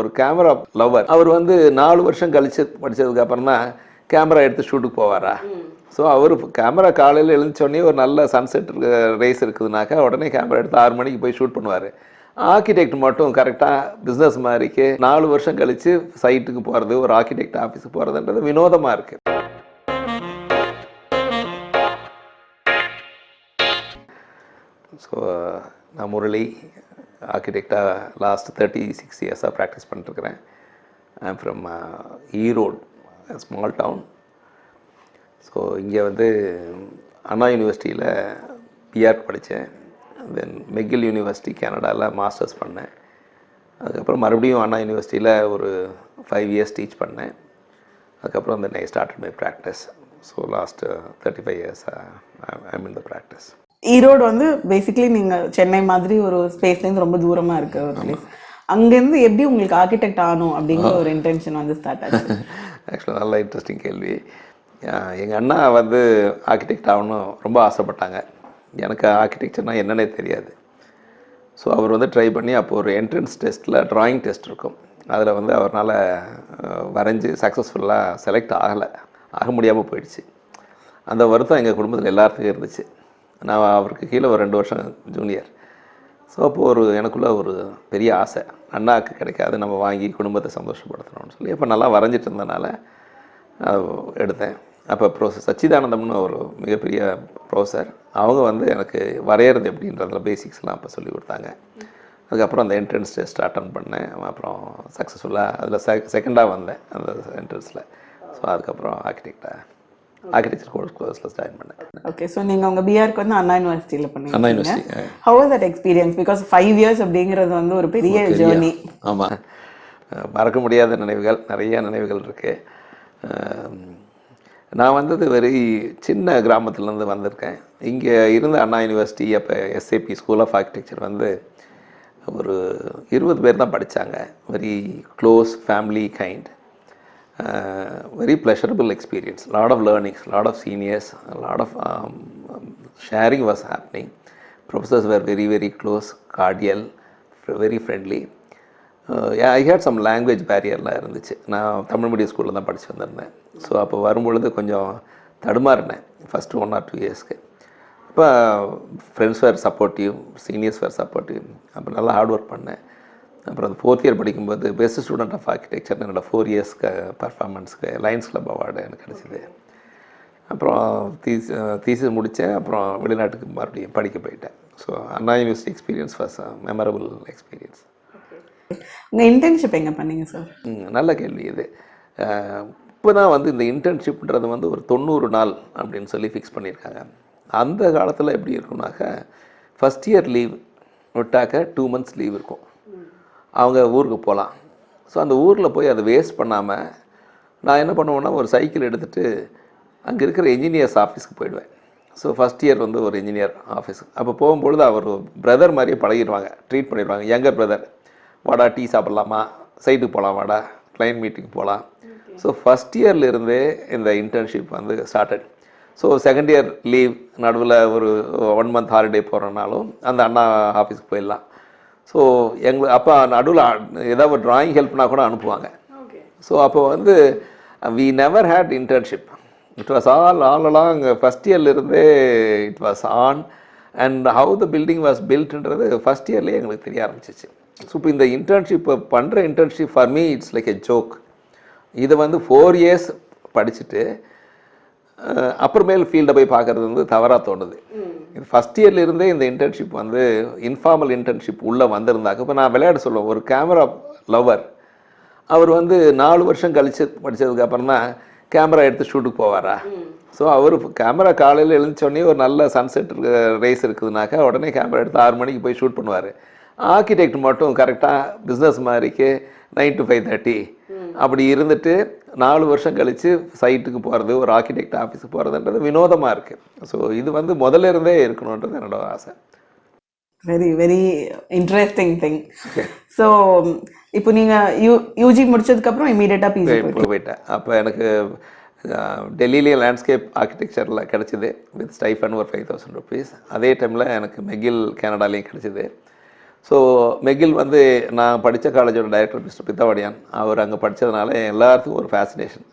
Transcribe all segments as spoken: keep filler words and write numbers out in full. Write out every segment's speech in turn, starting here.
ஒரு camera lover அவர் வந்து நாலு வருஷம் கழிச்சு படித்ததுக்கு அப்புறம் தான் கேமரா எடுத்து ஷூட்டுக்கு போவாரா. ஸோ அவர் கேமரா காலையில் எழுந்துச்சோடனே ஒரு நல்ல சன்செட் ரேஸ் இருக்குதுனாக்கா உடனே கேமரா எடுத்து ஆறு மணிக்கு போய் ஷூட் பண்ணுவார். ஆர்கிடெக்ட் மட்டும் கரெக்டாக பிஸ்னஸ் மாதிரிக்கு நாலு வருஷம் கழித்து சைட்டுக்கு போகிறது, ஒரு ஆர்கிடெக்ட் ஆஃபீஸுக்கு போகிறதுன்றது வினோதமாக இருக்குது. ஸோ நான் முரளி, ஆர்கிடெக்டாக லாஸ்ட் தேர்ட்டி சிக்ஸ் இயர்ஸாக ப்ராக்டிஸ் பண்ணிட்டுருக்கிறேன். I'm from Erode, small town. So இங்கே வந்து அண்ணா யூனிவர்சிட்டியில் பிஆர்க் படித்தேன். தென் மெகில் யூனிவர்சிட்டி கனடாவில் மாஸ்டர்ஸ் பண்ணேன். அதுக்கப்புறம் மறுபடியும் அண்ணா யூனிவர்சிட்டியில் ஒரு ஃபைவ் இயர்ஸ் டீச் பண்ணேன். அதுக்கப்புறம் then I started my practice. So last thirty five years I'm in the practice. Erode வந்து பேசிக்கலி நீங்கள் சென்னை மாதிரி ஒரு ஸ்பேஸ்லேருந்து ரொம்ப தூரமாக இருக்க ஒரு பிளேஸ். அங்கேருந்து எப்படி உங்களுக்கு ஆர்கிடெக்ட் ஆகணும் அப்படிங்கிற ஒரு இன்டென்ஷன் வந்து ஸ்டார்ட் ஆச்சு? ஆக்சுவலாக நல்ல இன்ட்ரெஸ்டிங் கேள்வி. எங்கள் அண்ணா வந்து ஆர்கிடெக்ட் ஆகணும் ரொம்ப ஆசைப்பட்டாங்க. எனக்கு ஆர்கிடெக்சர்னால் என்னன்னே தெரியாது. ஸோ அவர் வந்து ட்ரை பண்ணி அப்போது ஒரு என்ட்ரன்ஸ் டெஸ்ட்டில் ட்ராயிங் டெஸ்ட் இருக்கும். அதில் வந்து அவரால் வரைஞ்சி சக்ஸஸ்ஃபுல்லாக செலக்ட் ஆகலை, ஆக முடியாமல் போயிடுச்சு. அந்த வருத்தம் எங்கள் குடும்பத்தில் எல்லாத்துக்கும் இருந்துச்சு. நான் அவருக்கு கீழே ஒரு ரெண்டு வருஷம் ஜூனியர். ஸோ அப்போது ஒரு எனக்குள்ளே ஒரு பெரிய ஆசை, அண்ணாவுக்கு கிடைக்காது நம்ம வாங்கி குடும்பத்தை சந்தோஷப்படுத்தணும்னு சொல்லி அப்போ நல்லா வரைஞ்சிட்டு இருந்தனால எடுத்தேன். அப்போ ப்ரொஃபஸர் சச்சிதானந்தம்னு ஒரு மிகப்பெரிய ப்ரொஃபஸர், அவங்க வந்து எனக்கு வரைகிறது எப்படின்றதுல பேசிக்ஸ்லாம் அப்போ சொல்லி கொடுத்தாங்க. அதுக்கப்புறம் அந்த என்ட்ரன்ஸ் டெஸ்ட் அட்டன் பண்ணேன். அப்புறம் சக்ஸஸ்ஃபுல்லாக அதில் செ செகண்டாக வந்தேன் அந்த என்ட்ரன்ஸில். ஸோ அதுக்கப்புறம் ஆர்கிடெக்டாக ஆர்கிடெக்சர் கோர்ஸ் கோர்ஸில் ஸ்டார்ட் பண்ணேன். ஓகே. ஸோ நீங்கள் உங்கள் பிஆர்க்கு வந்து அண்ணா யூனிவர்சிட்டியில் பண்ணீங்க. Anna university. How was that experience? Because five years அப்படிங்கிறது வந்து ஒரு பெரிய ஜேர்னி. ஆமாம், மறக்க முடியாத நினைவுகள், நிறைய நினைவுகள் இருக்குது. நான் வந்தது வெரி சின்ன கிராமத்துலேருந்து வந்திருக்கேன். இங்கே இருந்த அண்ணா யூனிவர்சிட்டி அப்போ எஸ்ஏபி ஸ்கூல் ஆஃப் ஆர்கிடெக்சர் வந்து ஒரு இருபது பேர் தான் படித்தாங்க. Very close family kind. Very pleasurable experience. Lot of learnings, lot of seniors, lot of sharing was happening. Professors were very very close, cordial, very friendly. I had some language பேரியர்லாம் இருந்துச்சு. நான் Tamil medium ஸ்கூலில் தான் படித்து வந்திருந்தேன். So அப்போ வரும்பொழுது கொஞ்சம் தடுமாறினேன் ஃபஸ்ட்டு ஒன் ஆர் டூ இயர்ஸ்க்கு. அப்போ friends were supportive, seniors were supportive. அப்போ நல்லா ஹார்ட் ஒர்க் பண்ணேன். அப்புறம் அந்த ஃபோர்த் இயர் படிக்கும்போது பெஸ்ட் ஸ்டூடெண்ட் ஆஃப் ஆர்கிடெக்சர் என்னோடய ஃபோர் இயர்ஸ்க்கு பர்ஃபார்மன்ஸ்க்கு லயன்ஸ் கிளப் அவார்டு எனக்கு கிடச்சிது. அப்புறம் தீஸ் தீசிஸ் முடித்தேன். அப்புறம் வெளிநாட்டுக்கு மறுபடியும் படிக்க போயிட்டேன். So Anna university experience was a memorable experience. உங்கள் இன்டர்ன்ஷிப் எங்கே பண்ணிங்க சார்? நல்ல கேள்வி இது. இப்போ தான் வந்து இந்த இன்டர்ன்ஷிப்ன்றது வந்து ஒரு தொண்ணூறு நாள் அப்படின்னு சொல்லி ஃபிக்ஸ் பண்ணியிருக்காங்க. அந்த காலத்தில் எப்படி இருக்குன்னாக்கா ஃபஸ்ட் இயர் லீவ் விட்டாக்க டூ மந்த்ஸ் லீவ் இருக்கும். அவங்க ஊருக்கு போகலாம். ஸோ அந்த ஊரில் போய் அதை வேஸ்ட் பண்ணாமல் நான் என்ன பண்ணுவேன்னா ஒரு சைக்கிள் எடுத்துகிட்டு அங்கே இருக்கிற இன்ஜினியர்ஸ் ஆஃபீஸ்க்கு போயிடுவேன். ஸோ ஃபஸ்ட் இயர் வந்து ஒரு இன்ஜினியர் ஆஃபீஸுக்கு அப்போ போகும்பொழுது அவர் பிரதர் மாதிரியே பழகிடுவாங்க, ட்ரீட் பண்ணிடுவாங்க. யங்கர் பிரதர், வாடா டீ சாப்பிட்லாமா, சைட்டுக்கு போகலாம், வாடா கிளைண்ட் மீட்டிங் போகலாம். ஸோ ஃபஸ்ட் இயர்லேருந்தே இந்த இன்டர்ன்ஷிப் வந்து started. So second year leave நடுவில் ஒரு ஒன் மந்த் ஹாலிடே போகிறனாலும் அந்த அண்ணா ஆஃபீஸுக்கு போயிடலாம். ஸோ எங்களுக்கு அப்போ நடுவில் ஏதாவது ஒரு ட்ராயிங் ஹெல்ப்னா கூட அனுப்புவாங்க. ஸோ அப்போ வந்து we never had internship. It was all ஆலெல்லாம் அங்கே ஃபஸ்ட் இயர்லேருந்தே it was on. And how the building was பில்ட்ன்றது ஃபஸ்ட் இயர்லேயே எங்களுக்கு தெரிய ஆரம்பிச்சிச்சு. ஸோ இப்போ இந்த இன்டர்ன்ஷிப்பை பண்ணுற internship for me it's like a joke. இதை வந்து ஃபோர் இயர்ஸ் படிச்சுட்டு அப்புறமேல் ஃபீல்டை போய் பார்க்குறது வந்து தவறாக தோணுது. இது ஃபஸ்ட் இயர்லேருந்தே இந்த இன்டர்ன்ஷிப் வந்து இன்ஃபார்மல் இன்டர்ன்ஷிப் உள்ளே வந்திருந்தாக்க இப்போ நான் விளையாட சொல்லுவேன் ஒரு கேமரா லவ்வர் அவர் வந்து நாலு வருஷம் கழித்து படித்ததுக்கப்புறம் தான் கேமரா எடுத்து ஷூட்டுக்கு போவாரா. ஸோ அவர் கேமரா காலையில் எழுந்துச்சோடனே ஒரு நல்ல சன்செட் ரேஸ் இருக்குதுனாக்கா உடனே கேமரா எடுத்து ஆறு மணிக்கு போய் ஷூட் பண்ணுவார். ஆர்கிடெக்ட் மட்டும் கரெக்டாக பிஸ்னஸ் மாதிரிக்கு நைன் டு ஃபைவ் தேர்ட்டி அப்படி இருந்துட்டு நாலு வருஷம் கழித்து சைட்டுக்கு போகிறது, ஒரு ஆர்கிடெக்ட் ஆஃபீஸுக்கு போகிறதுன்றது வினோதமாக இருக்குது. ஸோ இது வந்து முதல்ல இருந்தே இருக்கணுன்றது என்னோடய ஆசை. Very very interesting thing. So இப்போ நீங்கள் யூ யூஜி முடித்ததுக்கப்புறம் இமீடியட்டாக பிஜி போயிட்டேன். அப்போ எனக்கு டெல்லியிலே லேண்ட்ஸ்கேப் ஆர்கிடெக்சரில் கிடச்சிது வித் ஸ்டைஃபன் ஒரு ஃபைவ் தௌசண்ட் ருபீஸ். அதே டைமில் எனக்கு மெகில் கனடாலேயும் கிடச்சிது. ஸோ மெகில் வந்து நான் படித்த காலேஜோட டைரக்டர் மிஸ்டர் பித்தாவடியான், அவர் அங்கே படித்ததுனால எல்லாத்துக்கும் ஒரு ஃபேசினேஷன்.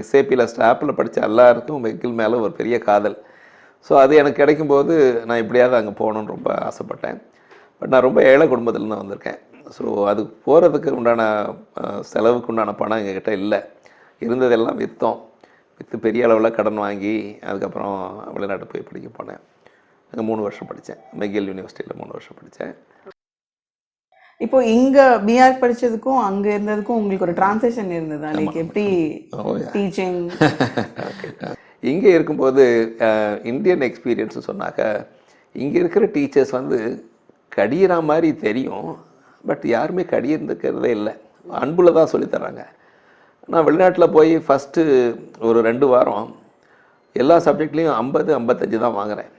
எஸ்ஏபியில் ஸ்டாப்பில் படித்த எல்லாருக்கும் மெகில் மேலே ஒரு பெரிய காதல். ஸோ அது எனக்கு கிடைக்கும்போது நான் எப்படியாவது அங்கே போகணுன்னு ரொம்ப ஆசைப்பட்டேன். பட் நான் ரொம்ப ஏழை குடும்பத்துலேருந்து வந்திருக்கேன். ஸோ அது போகிறதுக்கு உண்டான செலவுக்கு உண்டான பணம் எங்ககிட்ட இல்லை. இருந்ததெல்லாம் விற்றோம். விற்று பெரிய அளவில் கடன் வாங்கி அதுக்கப்புறம் வெளிநாட்டு போய் படிக்க போனேன். அங்கே மூணு வருஷம் படித்தேன். மெகில் யூனிவர்சிட்டியில் மூணு வருஷம் படித்தேன். இப்போ இங்கே பிஆர் படித்ததுக்கும் அங்கே இருந்ததுக்கும் உங்களுக்கு ஒரு டிரான்ஸ்லேஷன் இருந்ததா? லைக் எப்படி டீச்சிங்? இங்கே இருக்கும்போது இந்தியன் எக்ஸ்பீரியன்ஸ் சொன்னாக்க, இங்கே இருக்கிற டீச்சர்ஸ் வந்து கடியிற மாதிரி தெரியும். பட் யாருமே கடியிருந்துக்கிறதே இல்லை. அன்பில் தான் சொல்லித்தராங்க. நான் வெளிநாட்டில் போய் ஃபஸ்ட்டு ஒரு ரெண்டு வாரம் எல்லா சப்ஜெக்ட்லேயும் ஐம்பது ஐம்பத்தஞ்சு தான் வாங்குகிறேன்.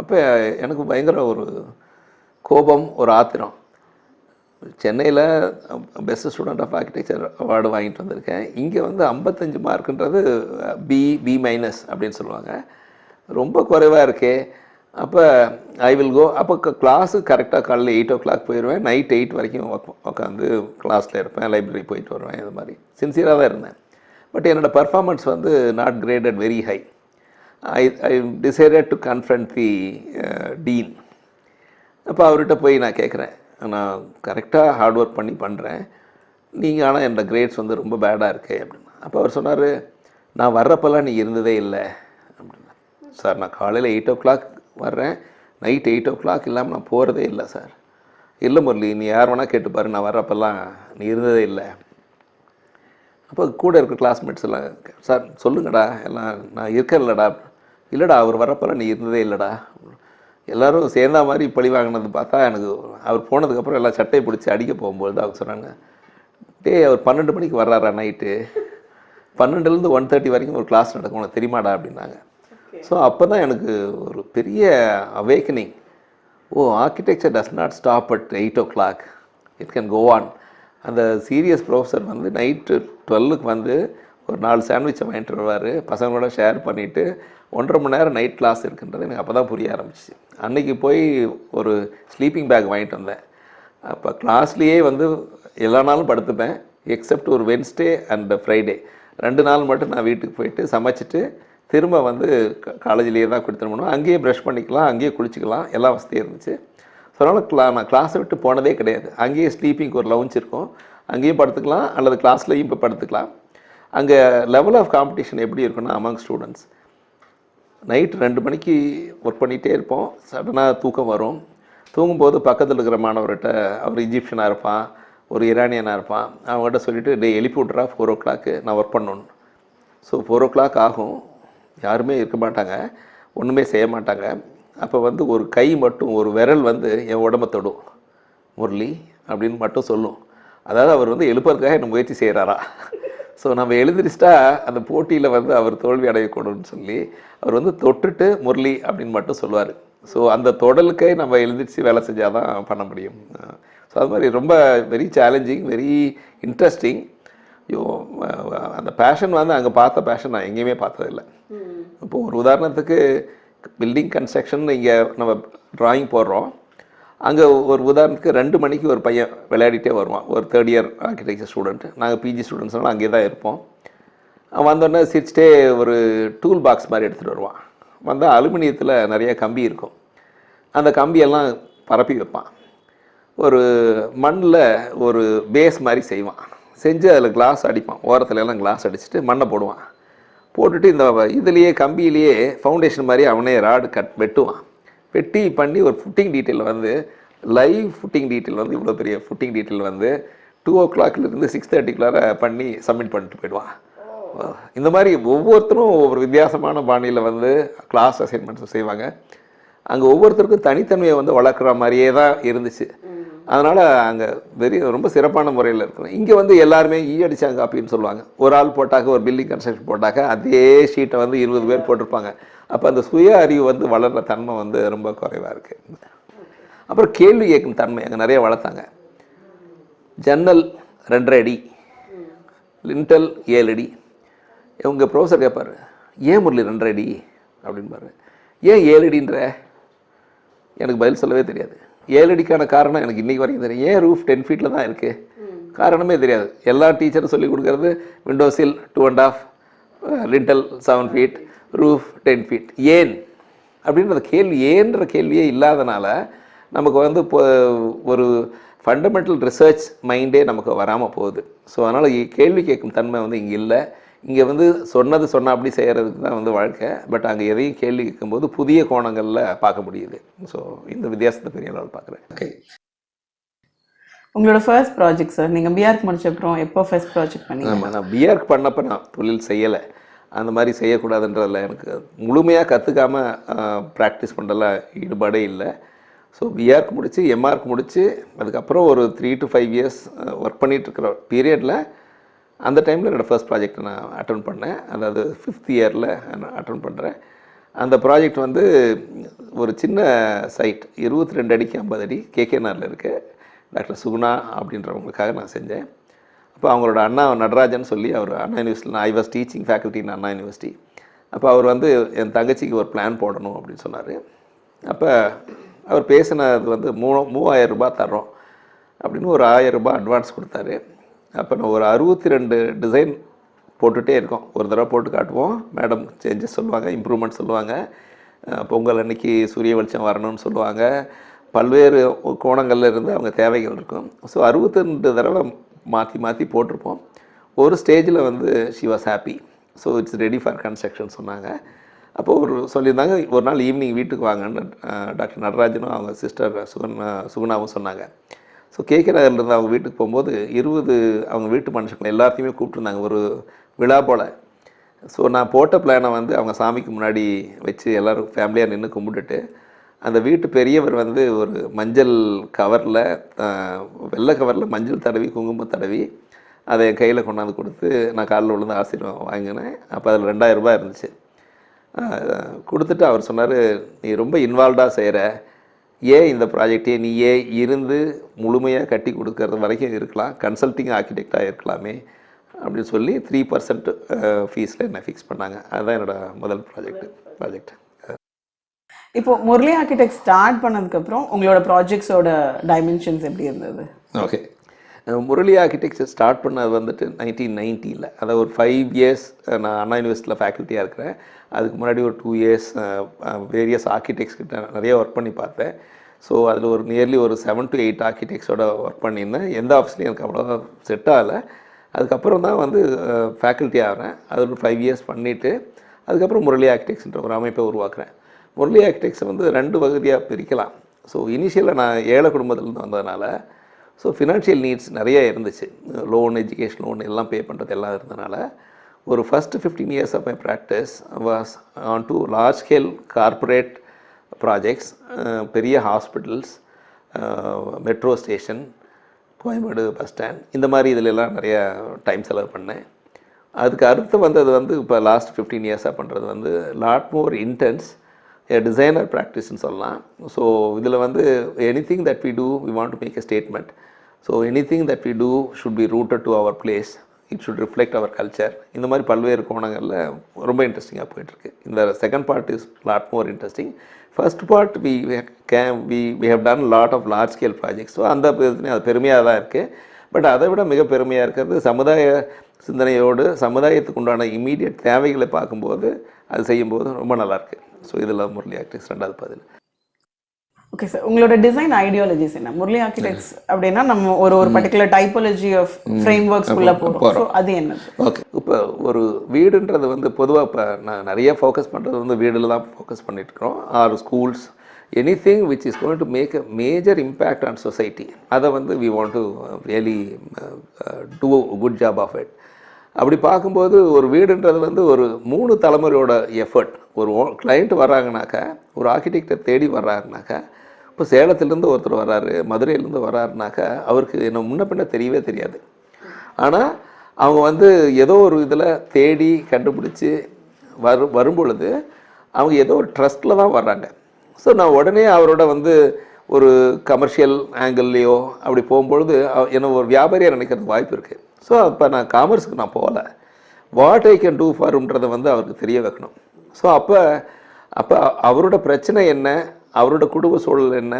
அப்போ எனக்கு பயங்கர ஒரு கோபம், ஒரு ஆத்திரம். சென்னையில் best student of architecture award வாங்கிட்டு வந்திருக்கேன். இங்கே வந்து ஐம்பத்தஞ்சு மார்க்குன்றது பி பி மைனஸ் அப்படின்னு சொல்லுவாங்க. ரொம்ப குறைவாக இருக்கே. அப்போ ஐ வில் கோ. அப்போ கிளாஸு கரெக்டாக காலையில் எயிட் ஓ கிளாக் போயிடுவேன். நைட் எயிட் வரைக்கும் உட்காந்து கிளாஸில் இருப்பேன். லைப்ரரி போயிட்டு வருவேன். இது மாதிரி சின்சியராக தான் இருந்தேன். பட் என்னோடய பர்ஃபார்மன்ஸ் வந்து not graded very high. I I decided to confront the dean. அப்போ அவர்கிட்ட போய் நான் கேட்குறேன், நான் கரெக்டாக ஹார்ட் ஒர்க் பண்ணி பண்ணுறேன், நீங்கள் ஆனால் என்னோடய கிரேட்ஸ் வந்து ரொம்ப பேடாக இருக்குது அப்படின்னா. அப்போ அவர் சொன்னார், நான் வர்றப்பெல்லாம் நீ இருந்ததே இல்லை அப்படின்னா. சார், நான் காலையில் எயிட் ஓ கிளாக் வர்றேன், நைட் எயிட் ஓ கிளாக் இல்லாமல் நான் போகிறதே இல்லை சார். இல்லை முரளி, நீ யார் வேணால் கேட்டுப்பார், நான் வர்றப்பெல்லாம் நீ இருந்ததே இல்லை. அப்போ கூட இருக்க கிளாஸ்மேட்ஸ் எல்லாம், சார் சொல்லுங்கடா எல்லாம், நான் இருக்கேன்லடா. இல்லைடா, அவர் வர்றப்பெல்லாம் நீ இருந்ததே இல்லைடா. எல்லோரும் சேர்ந்த மாதிரி பழி வாங்கினது பார்த்தா எனக்கு அவர் போனதுக்கப்புறம் எல்லாம் சட்டையை பிடிச்சி அடிக்க போகும்போது அவங்க சொன்னாங்க, டே அவர் பன்னெண்டு மணிக்கு வர்றாரா, நைட்டு பன்னெண்டுலேருந்து ஒன் தேர்ட்டி வரைக்கும் ஒரு கிளாஸ் நடக்கும், உனக்கு தெரியுமாடா அப்படின்னாங்க. ஸோ அப்போ தான் எனக்கு ஒரு பெரிய awakening. Oh, architecture does not stop at eight o'clock, it can go on. அந்த சீரியஸ் ப்ரொஃபஸர் வந்து நைட்டு டுவெல்லுக்கு வந்து ஒரு நாலு சாண்ட்விட்சை வாங்கிட்டு வருவார், பசங்களோட ஷேர் பண்ணிவிட்டு ஒன்றரை மணி நேரம் நைட் கிளாஸ் இருக்குன்றது எனக்கு அப்போ தான் புரிய ஆரம்பிச்சிச்சு. அன்றைக்கி போய் ஒரு ஸ்லீப்பிங் பேக் வாங்கிட்டு வந்தேன். அப்போ கிளாஸ்லேயே வந்து எல்லா நாளும் படுத்துப்பேன், எக்ஸப்ட் ஒரு வென்ஸ்டே அண்ட் ஃப்ரைடே. ரெண்டு நாள் மட்டும் நான் வீட்டுக்கு போயிட்டு சமைச்சிட்டு திரும்ப வந்து காலேஜ்லேயே தான் கொடுத்துருமோ. அங்கேயே ப்ரஷ் பண்ணிக்கலாம், அங்கேயே குளிச்சிக்கலாம், எல்லா வசதியும் இருந்துச்சு. ஸோ அதனால் கிளா நான் கிளாஸை விட்டு போனதே கிடையாது. அங்கேயே ஸ்லீப்பிங்க்கு ஒரு லவுஞ்ச் இருக்கும், அங்கேயும் படுத்துக்கலாம், அல்லது கிளாஸ்லேயும் இப்போ படுத்துக்கலாம். அங்கே லெவல் ஆஃப் காம்படிஷன் எப்படி இருக்குன்னா, அமங் ஸ்டூடெண்ட்ஸ் நைட்டு ரெண்டு மணிக்கு ஒர்க் பண்ணிகிட்டே இருப்போம். சடனாக தூக்கம் வரும். தூங்கும்போது பக்கத்தில் இருக்கிற மாணவர்கிட்ட, அவர் இஜிப்ஷியனாக இருப்பான், ஒரு இரானியனாக இருப்பான், அவங்ககிட்ட சொல்லிவிட்டு, டே எழுப்பி விட்றா, ஃபோர் ஓ கிளாக்கு நான் ஒர்க் பண்ணணும். ஸோ ஃபோர் ஓ கிளாக் ஆகும், யாருமே இருக்க மாட்டாங்க, ஒன்றுமே செய்ய மாட்டாங்க. அப்போ வந்து ஒரு கை மட்டும், ஒரு விரல் வந்து என் உடம்பை தொடும், முரளி அப்படின்னு மட்டும் சொல்லும். அதாவது அவர் வந்து எழுப்புறதுக்காக என்ன முயற்சி செய்கிறாரா. ஸோ நம்ம எழுந்திரிச்சிட்டா அந்த போட்டியில் வந்து அவர் தோல்வி அடையக்கூடும்னு சொல்லி அவர் வந்து தொட்டுட்டு முரளி அப்படின்னு மட்டும் சொல்லுவார். ஸோ அந்த தொடலுக்கே நம்ம எழுந்திரிச்சு வேலை செஞ்சால் தான் பண்ண முடியும். ஸோ அது மாதிரி ரொம்ப very challenging, very interesting. Yo, அந்த பேஷன் வந்து அங்கே பார்த்த பேஷன் நான் எங்கேயுமே பார்த்ததில்லை. இப்போ ஒரு உதாரணத்துக்கு பில்டிங் கன்ஸ்ட்ரக்ஷன் இங்கே நம்ம ட்ராயிங் போடுறோம். அங்கே ஒரு உதாரணத்துக்கு ரெண்டு மணிக்கு ஒரு பையன் விளையாடிட்டே வருவான், ஒரு தேர்ட் இயர் ஆர்கிடெக்சர் ஸ்டூடெண்ட். நாங்கள் பிஜி ஸ்டூடெண்ட்ஸ்னாலும் அங்கே தான் இருப்போம். வந்தோடனே சிரிச்சிட்டே ஒரு டூல் பாக்ஸ் மாதிரி எடுத்துகிட்டு வருவான். வந்தால் அலுமினியத்தில் நிறைய கம்பி இருக்கும், அந்த கம்பியெல்லாம் பரப்பி வைப்பான். ஒரு மண்ணில் ஒரு பேஸ் மாதிரி செய்வான், செஞ்சு அதில் கிளாஸ் அடிப்பான். ஓரத்தில் எல்லாம் கிளாஸ் அடிச்சுட்டு மண்ணை போடுவான். போட்டுட்டு இந்த இதுலேயே கம்பியிலேயே ஃபவுண்டேஷன் மாதிரி அவனே ராடு கட் வெட்டுவான். வெட்டி பண்ணி ஒரு ஃபுட்டிங் டீட்டெயில் வந்து லைவ் ஃபுட்டிங் டீட்டெயில் வந்து இவ்வளோ பெரிய ஃபுட்டிங் டீட்டெயில் வந்து டூ ஓ கிளாக்லேருந்து சிக்ஸ் தேர்ட்டிக்குள்ளார பண்ணி சப்மிட் பண்ணிட்டு போயிடுவான். இந்த மாதிரி ஒவ்வொருத்தரும் ஒவ்வொரு வித்தியாசமான பாணியில் வந்து கிளாஸ் அசைன்மெண்ட்ஸ் செய்வாங்க. அங்கே ஒவ்வொருத்தருக்கும் தனித்தன்மையை வந்து வளர்க்குற மாதிரியே தான் இருந்துச்சு. அதனால் அங்கே வெரி ரொம்ப சிறப்பான முறையில் இருக்கணும். இங்கே வந்து எல்லாருமே ஈ அடித்தாங்க காப்பின்னு சொல்லுவாங்க. ஒரு ஆள் போட்டாக்க, ஒரு பில்டிங் கன்ஸ்ட்ரக்ஷன் போட்டாக்க அதே ஷீட்டை வந்து இருபது பேர் போட்டிருப்பாங்க. அப்போ அந்த சுய அறிவு வந்து வளர்கிற தன்மை வந்து ரொம்ப குறைவாக இருக்குது. அப்புறம் கேள்வி கேட்கும் தன்மை அங்கே நிறைய வளர்த்தாங்க. ஜன்னல் ரெண்டரை அடி, லிண்டல் ஏழு அடி. இவங்க ப்ரொஃபஸர் கேட்பார், ஏன் முரளி ரெண்டரை அடி அப்படின்பாரு, ஏன் ஏழு அடின்ற? எனக்கு பதில் சொல்லவே தெரியாது. ஏழடிக்கான காரணம் எனக்கு இன்றைக்கி வரைக்கும் தெரியும். ஏன் ரூஃப் டென் ஃபீட்டில் தான் இருக்குது காரணமே தெரியாது. எல்லா டீச்சரும் சொல்லிக் கொடுக்குறது விண்டோஸில் two and half, lintel seven feet, roof ten feet. ஏன் அப்படின்ற கேள்வி, ஏன்ற கேள்வியே இல்லாதனால நமக்கு வந்து இப்போ ஒரு ஃபண்டமெண்டல் ரிசர்ச் மைண்டே நமக்கு வராமல் போகுது. ஸோ அதனால் கேள்வி கேட்கும் தன்மை வந்து இங்கே இல்லை. இங்கே வந்து சொன்னது சொன்னால் அப்படி செய்கிறதுக்கு தான் வந்து வாழ்க்கை. பட் அங்கே எதையும் கேள்வி கேட்கும்போது புதிய கோணங்களில் பார்க்க முடியுது. ஸோ இந்த வித்தியாசத்தை பெரிய அளவில் பார்க்குறேன். ஓகே, உங்களோட ஃபர்ஸ்ட் ப்ராஜெக்ட் சார், நீங்கள் பிஆர்க் முடிச்ச அப்புறம் எப்போ ஃபர்ஸ்ட் ப்ராஜெக்ட் பண்ணி? ஆமாம், நான் பிஆர்க் பண்ணப்போ நான் தொழில் செய்யலை. அந்த மாதிரி செய்யக்கூடாதுன்றதில்ல, எனக்கு முழுமையாக கற்றுக்காமல் ப்ராக்டிஸ் பண்ணுறதில் ஈடுபாடே இல்லை. ஸோ பிஆர்க் முடித்து எம்ஆர்க் முடித்து அதுக்கப்புறம் ஒரு three to five years work பண்ணிகிட்ருக்கிற பீரியடில் அந்த டைமில் என்னோடய ஃபர்ஸ்ட் ப்ராஜெக்ட் நான் அட்டன் பண்ணேன். அதாவது ஃபிஃப்த் இயரில் நான் அட்டன் பண்ணுறேன். அந்த ப்ராஜெக்ட் வந்து ஒரு சின்ன சைட், இருபத்தி ரெண்டு அடிக்கு ஐம்பது அடி கேகேஆரில் இருக்குது, டாக்டர் சுகுணா அப்படின்றவங்களுக்காக நான் செஞ்சேன். அப்போ அவங்களோட அண்ணா நடராஜன் சொல்லி அவர் அண்ணா யூனிவர்சிட்டியில், I was teaching faculty in Anna university. அப்போ அவர் வந்து என் தங்கச்சிக்கு ஒரு பிளான் போடணும் அப்படின்னு சொன்னார். அப்போ அவர் பேசினது வந்து மூ மூவாயிரம் ரூபாய் தரோம் அப்படின்னு ஒரு ஆயிரம் ரூபாய் அட்வான்ஸ் கொடுத்தாரு. அப்போ நான் ஒரு அறுபத்தி ரெண்டு டிசைன் போட்டுகிட்டே இருக்கோம். ஒரு தடவை போட்டு காட்டுவோம், மேடம் சேஞ்சஸ் சொல்லுவாங்க, இம்ப்ரூவ்மெண்ட் சொல்லுவாங்க, பொங்கல் அன்னைக்கு சூரிய வெளிச்சம் வரணும்னு சொல்லுவாங்க, பல்வேறு கோணங்களில் இருந்து அவங்க தேவைகள் இருக்கும். ஸோ அறுபத்தி ரெண்டு தடவை மாற்றி மாற்றி போட்டிருப்போம். ஒரு ஸ்டேஜில் வந்து she was happy, so it's ready for construction சொன்னாங்க. அப்போது ஒரு சொல்லியிருந்தாங்க, ஒரு நாள் ஈவினிங் வீட்டுக்கு வாங்கன்னு டாக்டர் நடராஜனும் அவங்க சிஸ்டர் சுகுணா சுகுணாவும் சொன்னாங்க. ஸோ கேகே நகர்லேருந்து அவங்க வீட்டுக்கு போகும்போது இருபது அவங்க வீட்டு மனுஷங்களை எல்லாத்தையுமே கூப்பிட்டுருந்தாங்க ஒரு விழா போல். ஸோ நான் போட்ட பிளானை வந்து அவங்க சாமிக்கு முன்னாடி வச்சு எல்லோரும் ஃபேமிலியாக நின்று கும்பிட்டுட்டு, அந்த வீட்டு பெரியவர் வந்து ஒரு மஞ்சள் கவரில், வெள்ளை கவரில் மஞ்சள் தடவி குங்குமம் தடவி அதை என் கையில் கொண்டாந்து கொடுத்து நான் காலில் விழுந்து ஆசீர்வாதம் வாங்கினேன். அப்போ அதில் ரெண்டாயிரம் ரூபாய் இருந்துச்சு. கொடுத்துட்டு அவர் சொன்னார், நீ ரொம்ப இன்வால்வ்டாக செய்கிற, ஏன் இந்த ப்ராஜெக்டே நீ ஏன் இருந்து முழுமையாக கட்டி கொடுக்கறது வரைக்கும் இருக்கலாம், கன்சல்டிங் ஆர்கிடெக்டாக இருக்கலாமே அப்படின்னு சொல்லி த்ரீ பர்சன்ட் ஃபீஸில் என்னை ஃபிக்ஸ் பண்ணாங்க. அதுதான் என்னோடய முதல் ப்ராஜெக்ட் ப்ராஜெக்ட் இப்போது முரளி ஆர்கிடெக்ட் ஸ்டார்ட் பண்ணதுக்கப்புறம் உங்களோட ப்ராஜெக்ட்ஸோட டைமென்ஷன்ஸ் எப்படி இருந்தது? ஓகே, முரளி ஆர்கிடெக்ட் ஸ்டார்ட் பண்ணது வந்துட்டு நைன்டீன் நைன்ட்டியில், அதாவது ஒரு ஃபைவ் இயர்ஸ் நான் அண்ணா யூனிவர்சிட்டியில் ஃபேக்கல்ட்டியாக இருக்கிறேன். அதுக்கு முன்னாடி ஒரு டூ இயர்ஸ் வேரியஸ் ஆர்கிடெக்ட்ஸ் கிட்ட நிறைய ஒர்க் பண்ணி பார்த்தேன். ஸோ அதில் ஒரு நியர்லி ஒரு செவன் டு எயிட் ஆர்கிடெக்ட்ஸோட ஒர்க் பண்ணியிருந்தேன். எந்த ஆஃபீஸ்லையும் எனக்கு அவ்வளோவா செட் ஆகலை. அதுக்கப்புறம் தான் வந்து ஃபேக்கல்ட்டி ஆகிறேன். அது ஒரு ஃபைவ் இயர்ஸ் பண்ணிவிட்டு அதுக்கப்புறம் முரளி ஆர்கிடெக்ட்ஸ்ன்ற ஒரு அமைப்பை உருவாக்குறேன். முரளி ஆர்கிடெக்ட்ஸை வந்து ரெண்டு பகுதியாக பிரிக்கலாம். ஸோ இனிஷியலாக நான் ஏழை குடும்பத்துலேருந்து வந்ததுனால ஸோ ஃபினான்ஷியல் நீட்ஸ் நிறையா இருந்துச்சு, லோன், எஜுகேஷன் லோன் எல்லாம் பே பண்ணுறது எல்லாம் இருந்ததுனால ஒரு first fifteen years of my practice was on to large scale corporate projects, பெரிய hospitals, metro station, Koyambedu bus stand, இந்த மாதிரி இதிலெல்லாம் நிறையா டைம் செலவு பண்ணேன். அதுக்கு அடுத்து வந்தது வந்து இப்போ லாஸ்ட் ஃபிஃப்டீன் இயர்ஸாக பண்ணுறது வந்து லாட் மோர் இன்டென்ஸ் டிசைனர் ப்ராக்டிஸ்ன்னு சொல்லலாம். ஸோ இதில் வந்து anything that we do we want to make a statement. So anything that we do should be rooted to our place, it should reflect our culture. இந்த மாதிரி பல்வேறு கோணங்களில் ரொம்ப இன்ட்ரெஸ்டிங்காக போயிட்டுருக்கு. இந்த second part is lot more interesting. First part we can we we have done lot of large scale projects. So அந்த அது பெருமையாக தான் இருக்குது. பட் அதை விட மிக பெருமையாக இருக்கிறது சமுதாய சிந்தனையோடு சமுதாயத்துக்கு உண்டான இம்மீடியட் தேவைகளை பார்க்கும்போது அது செய்யும்போது ரொம்ப நல்லாயிருக்கு. ஸோ இதெல்லாம் முரளி ஆர்கிடெக்ட்ஸ் ரெண்டாவது பதில். ஓகே சார், உங்களோட டிசைன் ஐடியாலஜிஸ் என்ன? முரளி ஆர்கிடெக்ட்ஸ் அப்படின்னா நம்ம ஒரு ஒரு பர்டிகுலர் டைப்பாலஜி ஆஃப் ஃப்ரேம் ஒர்க்ஸ்குள்ள போகிறோம். ஸோ அது என்ன? ஓகே, இப்போ ஒரு வீடுன்றது வந்து பொதுவாக இப்போ நான் நிறைய ஃபோக்கஸ் பண்ணுறது வந்து வீடில் தான் ஃபோக்கஸ் பண்ணிட்டுருக்கோம். R schools, anything which is going to make a major impact on society, அதை வந்து we want to really do good job of it. அப்படி பார்க்கும்போது ஒரு வீடுன்றது வந்து ஒரு மூணு தலைமுறையோட எஃபர்ட். ஒரு கிளைண்ட் வர்றாங்கனாக்கா, ஒரு ஆர்கிடெக்டை தேடி வர்றாருனாக்கா, இப்போ சேலத்துலேருந்து ஒருத்தர் வர்றாரு, மதுரையிலேருந்து வர்றாருனாக்கா அவருக்கு என்ன முன்ன பின்ன தெரியவே தெரியாது. ஆனால் அவங்க வந்து ஏதோ ஒரு இதில் தேடி கண்டுபிடிச்சி வரும் வரும்பொழுது அவங்க ஏதோ ஒரு ட்ரஸ்ட்டில் தான் வர்றாங்க. ஸோ நான் உடனே அவரோட வந்து ஒரு கமர்ஷியல் ஆங்கிள்லேயோ அப்படி போகும்பொழுது என்ன ஒரு வியாபாரியாக நினைக்கிறதுக்கு வாய்ப்பு இருக்குது. ஸோ அப்போ நான் காமர்ஸுக்கு நான் போகல, வாட் ஐ கேன் டூ ஃபார்ன்றதை வந்து அவருக்கு தெரிய வைக்கணும். ஸோ அப்போ அப்போ அவரோட பிரச்சனை என்ன, அவரோட குடும்ப சூழல் என்ன,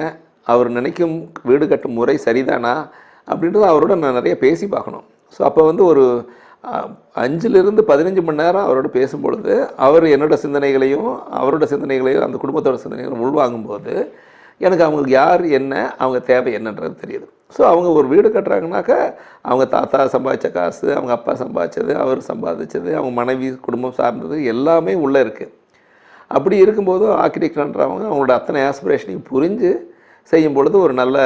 அவர் நினைக்கும் வீடு கட்டும் முறை சரிதானா அப்படின்றது அவரோட நான் நிறைய பேசி பார்க்கணும். ஸோ அப்போ வந்து ஒரு அஞ்சுலேருந்து பதினஞ்சு மணி நேரம் அவரோட பேசும்பொழுது அவர் என்னோடய சிந்தனைகளையும் அவரோட சிந்தனைகளையும் அந்த குடும்பத்தோட சிந்தனைகளையும் உள்வாங்கும்போது எனக்கு அவங்களுக்கு யார் என்ன அவங்க தேவை என்னன்றது தெரியுது. ஸோ அவங்க ஒரு வீடு கட்டுறாங்கனாக்கா அவங்க தாத்தா சம்பாதிச்ச காசு, அவங்க அப்பா சம்பாதிச்சது, அவர் சம்பாதிச்சது, அவங்க மனைவி குடும்பம் சார்ந்தது எல்லாமே உள்ளே இருக்குது. அப்படி இருக்கும்போது ஆர்கிடெக்ட்ன்றவங்க அவங்களோட அத்தனை ஆஸ்பிரேஷனையும் புரிஞ்சு செய்யும் பொழுது ஒரு நல்ல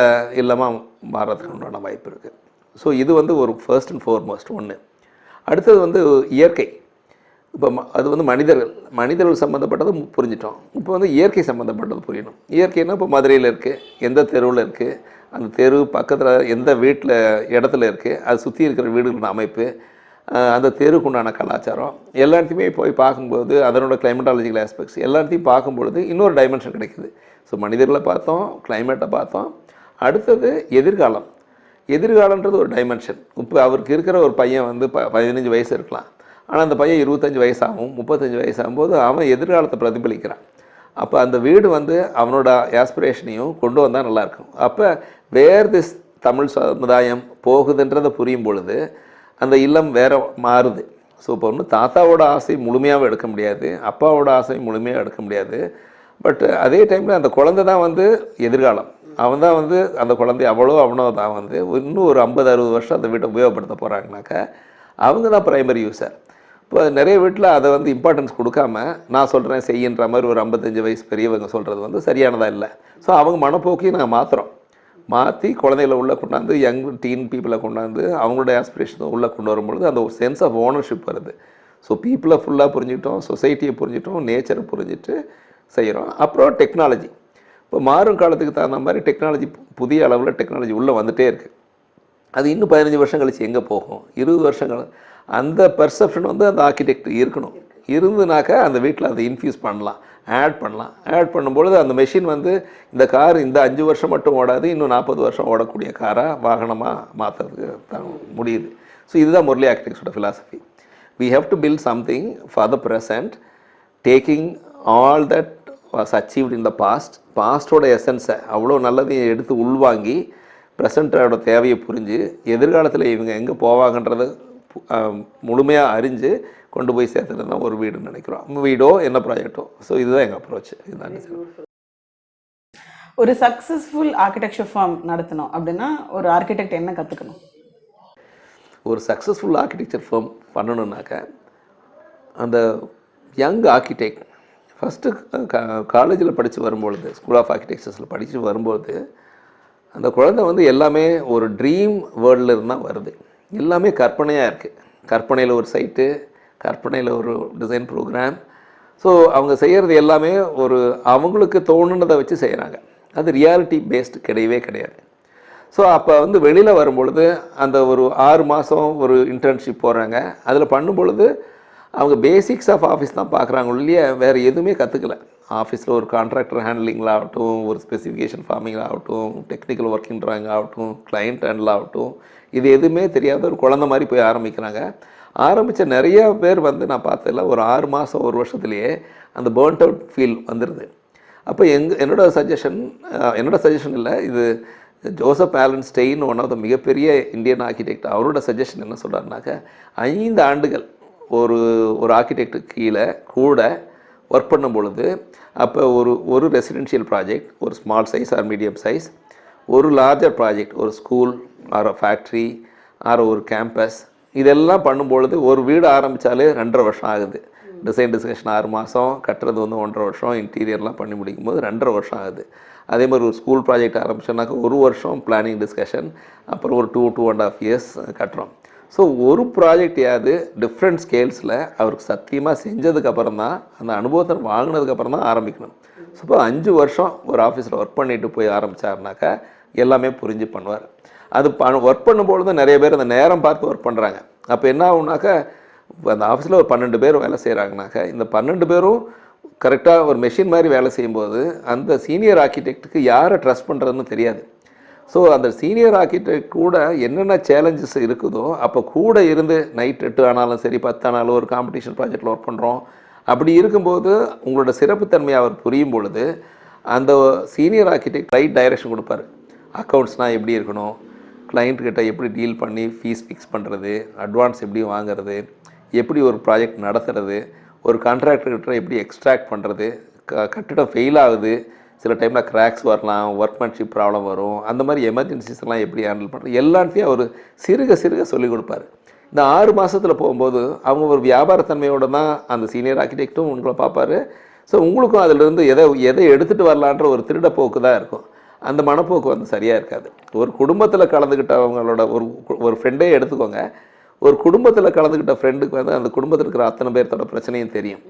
இல்லமாக மாறதுக்கு உண்டான வாய்ப்பு இருக்குது. ஸோ இது வந்து ஒரு ஃபர்ஸ்ட் அண்ட் ஃபோர்மோஸ்ட் ஒன்று. அடுத்தது வந்து இயற்கை. இப்போ அது வந்து மனிதர்கள் மனிதர்கள் சம்மந்தப்பட்டது புரிஞ்சிட்டோம். இப்போ வந்து இயற்கை சம்மந்தப்பட்டது புரியணும். இயற்கைன்னா இப்போ மதுரையில் இருக்குது, எந்த தெருவில் இருக்குது, அந்த தெரு பக்கத்தில் எந்த வீட்டில் இடத்துல இருக்குது, அது சுற்றி இருக்கிற வீடுகளோட அமைப்பு, அந்த தெருக்குண்டான கலாச்சாரம் எல்லாத்தையுமே போய் பார்க்கும்போது அதனோட கிளைமேட்டாலஜிக்கல் ஆஸ்பெக்ட்ஸ் எல்லாத்தையும் பார்க்கும்பொழுது இன்னொரு டைமென்ஷன் கிடைக்குது. ஸோ மனிதர்களை பார்த்தோம், கிளைமேட்டை பார்த்தோம். அடுத்தது எதிர்காலம். எதிர்காலன்றது ஒரு டைமென்ஷன். இப்போ அவருக்கு இருக்கிற ஒரு பையன் வந்து ப பதினஞ்சு வயசு இருக்கலாம், ஆனால் அந்த பையன் இருபத்தஞ்சி வயசாகும் முப்பத்தஞ்சு வயசாகும்போது அவன் எதிர்காலத்தை பிரதிபலிக்கிறான். அப்போ அந்த வீடு வந்து அவனோட ஆஸ்பிரேஷனையும் கொண்டு வந்தால் நல்லாயிருக்கும். அப்போ வேர் திஸ் தமிழ் சமுதாயம் போகுதுன்றதை புரியும் பொழுது அந்த இல்லம் வேற மாறுது. ஸோ இப்போ ஒன்று தாத்தாவோட ஆசை முழுமையாகவே எடுக்க முடியாது, அப்பாவோட ஆசை முழுமையாக எடுக்க முடியாது. பட் அதே டைமில் அந்த குழந்தை தான் வந்து எதிர்காலம். அவன் தான் வந்து அந்த குழந்தை அவ்வளோ அவனோ தான் வந்து இன்னும் ஒரு ஐம்பது அறுபது வருஷம் அந்த வீட்டை உபயோகப்படுத்த போகிறாங்கனாக்கா அவங்க தான் ப்ரைமரி யூஸர். இப்போ நிறைய வீட்டில் அதை வந்து இம்பார்ட்டன்ஸ் கொடுக்காம நான் சொல்கிறேன் செய்யன்ற மாதிரி ஒரு ஐம்பத்தஞ்சு வயசு பெரியவங்க சொல்கிறது வந்து சரியானதாக இல்லை. ஸோ அவங்க மனப்போக்கையும் நாங்கள் மாற்றுறோம். மாற்றி குழந்தைகளை உள்ளே கொண்டாந்து யங் டீன் பீப்புளை கொண்டாந்து அவங்களோட ஆஸ்பிரேஷன் உள்ளே கொண்டு வரும்பொழுது அந்த ஒரு சென்ஸ் ஆஃப் ஓனர்ஷிப் வருது. ஸோ பீப்புளை ஃபுல்லாக புரிஞ்சுக்கிட்டோம், சொசைட்டியை புரிஞ்சிட்டோம், நேச்சரை புரிஞ்சிட்டு செய்கிறோம். அப்புறம் டெக்னாலஜி. இப்போ மாறும் காலத்துக்கு தகுந்த மாதிரி டெக்னாலஜி, புதிய அளவில் டெக்னாலஜி உள்ளே வந்துகிட்டே இருக்குது. அது இன்னும் பதினஞ்சு வருஷம் கழிச்சு எங்கே போகும், இருபது வருஷங்கள் அந்த பெர்செப்ஷன் வந்து அந்த ஆர்கிடெக்ட் இருக்கணும். இருந்துனாக்கா அந்த வீட்டில் அதை இன்ஃப்யூஸ் பண்ணலாம், ஆட் பண்ணலாம். ஆட் பண்ணும்பொழுது அந்த மெஷின் வந்து இந்த கார் இந்த அஞ்சு வருஷம் மட்டும் ஓடாது, இன்னும் நாற்பது வருஷம் ஓடக்கூடிய காராக வாகனமாக மாற்றுறதுக்கு முடியுது. ஸோ இதுதான் முரளி ஆர்கிடெக்ட்ஸோட philosophy. We have to build something for the present, taking all that was achieved in the past. பாஸ்டோட எசன்ஸை அவ்வளோ நல்லதையும் எடுத்து உள்வாங்கி ப்ரெசண்ட்டோட தேவையை புரிஞ்சு எதிர்காலத்தில் இவங்க எங்கே போவாங்கன்றது முழுமையாக அறிஞ்சு கொண்டு போய் சேர்த்துட்டு தான் ஒரு வீடுன்னு நினைக்கிறோம், வீடோ என்ன ப்ராஜெக்டோ. ஸோ இதுதான் எங்கள் அப்ரோச். இதுதான் ஒரு சக்ஸஸ்ஃபுல் ஆர்கிடெக்சர் ஃபார்ம் நடத்தணும் அப்படின்னா ஒரு ஆர்கிடெக்ட் என்ன கற்றுக்கணும்? ஒரு சக்ஸஸ்ஃபுல் ஆர்கிடெக்சர் ஃபார்ம் பண்ணணுன்னாக்க அந்த யங் ஆர்கிடெக்ட் ஃபஸ்ட்டு கா காலேஜில் படித்து வரும்பொழுது, ஸ்கூல் ஆஃப் ஆர்கிடெக்சர்ஸில் படித்து வரும்பொழுது அந்த குழந்தை வந்து எல்லாமே ஒரு ட்ரீம் வேர்ல்டில் இருந்தால் வருது. எல்லாமே கற்பனையாக இருக்குது. கற்பனையில் ஒரு சைட்டு, கற்பனையில் ஒரு டிசைன் ப்ரோக்ராம். ஸோ அவங்க செய்கிறது எல்லாமே ஒரு அவங்களுக்கு தோணுனதை வச்சு செய்கிறாங்க. அது ரியாலிட்டி பேஸ்டு கிடையவே கிடையாது. ஸோ அப்போ வந்து வெளியில் வரும்பொழுது அந்த ஒரு ஆறு மாதம் ஒரு இன்டர்ன்ஷிப் போகிறாங்க. அதில் பண்ணும்பொழுது அவங்க பேசிக்ஸ் ஆஃப் ஆஃபீஸ் தான் பார்க்குறாங்க இல்லையா, வேறு எதுவுமே கற்றுக்கலை. ஆஃபீஸில் ஒரு கான்ட்ராக்டர் ஹேண்ட்லிங்கில் ஆகட்டும், ஒரு ஸ்பெசிஃபிகேஷன் ஃபார்மிங்கில் ஆகட்டும், டெக்னிக்கல் ஒர்க்கிங்றாங்க ஆகட்டும், கிளைண்ட் ஹேண்டில் ஆகட்டும், இது எதுவுமே தெரியாத ஒரு குழந்த மாதிரி போய் ஆரம்பிக்கிறாங்க. ஆரம்பித்த நிறைய பேர் வந்து நான் பார்த்ததில்ல ஒரு ஆறு மாதம் ஒரு வருஷத்துலேயே அந்த பேர்ன்ட் அவுட் ஃபீல் வந்துடுது. அப்போ எங் என்னோடய சஜஷன் என்னோடய சஜஷன் இல்லை, இது Joseph Allen Stein, one of the மிகப்பெரிய இந்தியன் ஆர்கிடெக்ட், அவரோட சஜஷன் என்ன சொல்கிறாருனாக்கா ஐந்து ஆண்டுகள் ஒரு ஒரு ஆர்கிடெக்ட் கீழே கூட ஒர்க் பண்ணும் பொழுது அப்போ ஒரு ஒரு ரெசிடென்ஷியல் ப்ராஜெக்ட், ஒரு small size or medium size, ஒரு லார்ஜர் ப்ராஜெக்ட், ஒரு ஸ்கூல் ஆர் ஃபேக்ட்ரி ஆர் ஒரு கேம்பஸ், இதெல்லாம் பண்ணும்பொழுது ஒரு வீடு ஆரம்பித்தாலே ரெண்டரை வருஷம் ஆகுது. டிசைன் டிஸ்கஷன் ஆறு மாதம், கட்டுறது வந்து ஒன்றரை வருஷம், இன்டீரியர்லாம் பண்ணி முடிக்கும் போது ரெண்டரை வருஷம் ஆகுது. அதே மாதிரி ஒரு ஸ்கூல் ப்ராஜெக்ட் ஆரம்பிச்சோன்னாக்கா ஒரு வருஷம் பிளானிங் டிஸ்கஷன், அப்புறம் ஒரு two two and half years கட்டுறோம். ஸோ ஒரு ப்ராஜெக்டையாவது டிஃப்ரெண்ட் ஸ்கேல்ஸில் அவருக்கு சத்தியமாக செஞ்சதுக்கப்புறம் தான், அந்த அனுபவத்தை வாங்கினதுக்கப்புறம் தான் ஆரம்பிக்கணும். ஸோ இப்போ அஞ்சு வருஷம் ஒரு ஆஃபீஸில் ஒர்க் பண்ணிட்டு போய் ஆரம்பித்தாருனாக்கா எல்லாமே புரிஞ்சு பண்ணுவார். அது பண் ஒர்க் பண்ணும்பொழுது நிறைய பேர் அந்த நேரம் பார்த்து ஒர்க் பண்ணுறாங்க. அப்போ என்ன ஆகுனாக்கா அந்த ஆஃபீஸில் ஒரு பன்னெண்டு பேர் வேலை செய்கிறாங்கனாக்கா இந்த பன்னெண்டு பேரும் கரெக்டாக ஒரு மெஷின் மாதிரி வேலை செய்யும்போது அந்த சீனியர் ஆர்கிடெக்ட்டுக்கு யாரை ட்ரஸ்ட் பண்ணுறதுன்னு தெரியாது. ஸோ அந்த சீனியர் ஆர்கிடெக்ட் கூட என்னென்ன சேலஞ்சஸ் இருக்குதோ அப்போ கூட இருந்து நைட் எட்டு ஆனாலும் சரி பத்தானாலும் ஒரு காம்படிஷன் ப்ராஜெக்டில் ஒர்க் பண்ணுறோம். அப்படி இருக்கும்போது உங்களோட சிறப்புத்தன்மையை அவர் புரியும் பொழுது அந்த சீனியர் ஆர்கிடெக்ட் ரைட் டைரக்ஷன் கொடுப்பாரு. அக்கௌண்ட்ஸ்னால் எப்படி இருக்கணும், கிளைண்ட்கிட்ட எப்படி டீல் பண்ணி ஃபீஸ் ஃபிக்ஸ் பண்ணுறது, அட்வான்ஸ் எப்படி வாங்குறது, எப்படி ஒரு ப்ராஜெக்ட் நடத்துறது, ஒரு கான்ட்ராக்டர்கிட்ட எப்படி எக்ஸ்ட்ராக்ட் பண்ணுறது, க கட்டிடம் ஃபெயில் ஆகுது, சில டைமில் கிராக்ஸ் வரலாம், ஒர்க்மேன்ஷிப் ப்ராப்ளம் வரும், அந்த மாதிரி எமர்ஜென்சிஸ்லாம் எப்படி ஹேண்டில் பண்ணுறது எல்லாத்தையும் அவர் சிறுக சிறுக சொல்லிக் கொடுப்பார். இந்த ஆறு மாதத்தில் போகும்போது அவங்க ஒரு வியாபாரத்தன்மையோடு தான் அந்த சீனியர் ஆர்கிடெக்ட்டும் உங்களை பார்ப்பார். ஸோ உங்களுக்கும் அதிலிருந்து எதை எதை எடுத்துகிட்டு வரலான்ற ஒரு திருடப்போக்கு தான் இருக்கும். அந்த மனப்போக்கு வந்து சரியாக இருக்காது. ஒரு குடும்பத்தில் கலந்துக்கிட்டவங்களோட ஒரு ஒரு ஃப்ரெண்டே எடுத்துக்கோங்க, ஒரு குடும்பத்தில் கலந்துக்கிட்ட ஃப்ரெண்டுக்கு வந்து அந்த குடும்பத்தில் இருக்கிற அத்தனை பேர்த்தோட பிரச்சனையும் தெரியும்.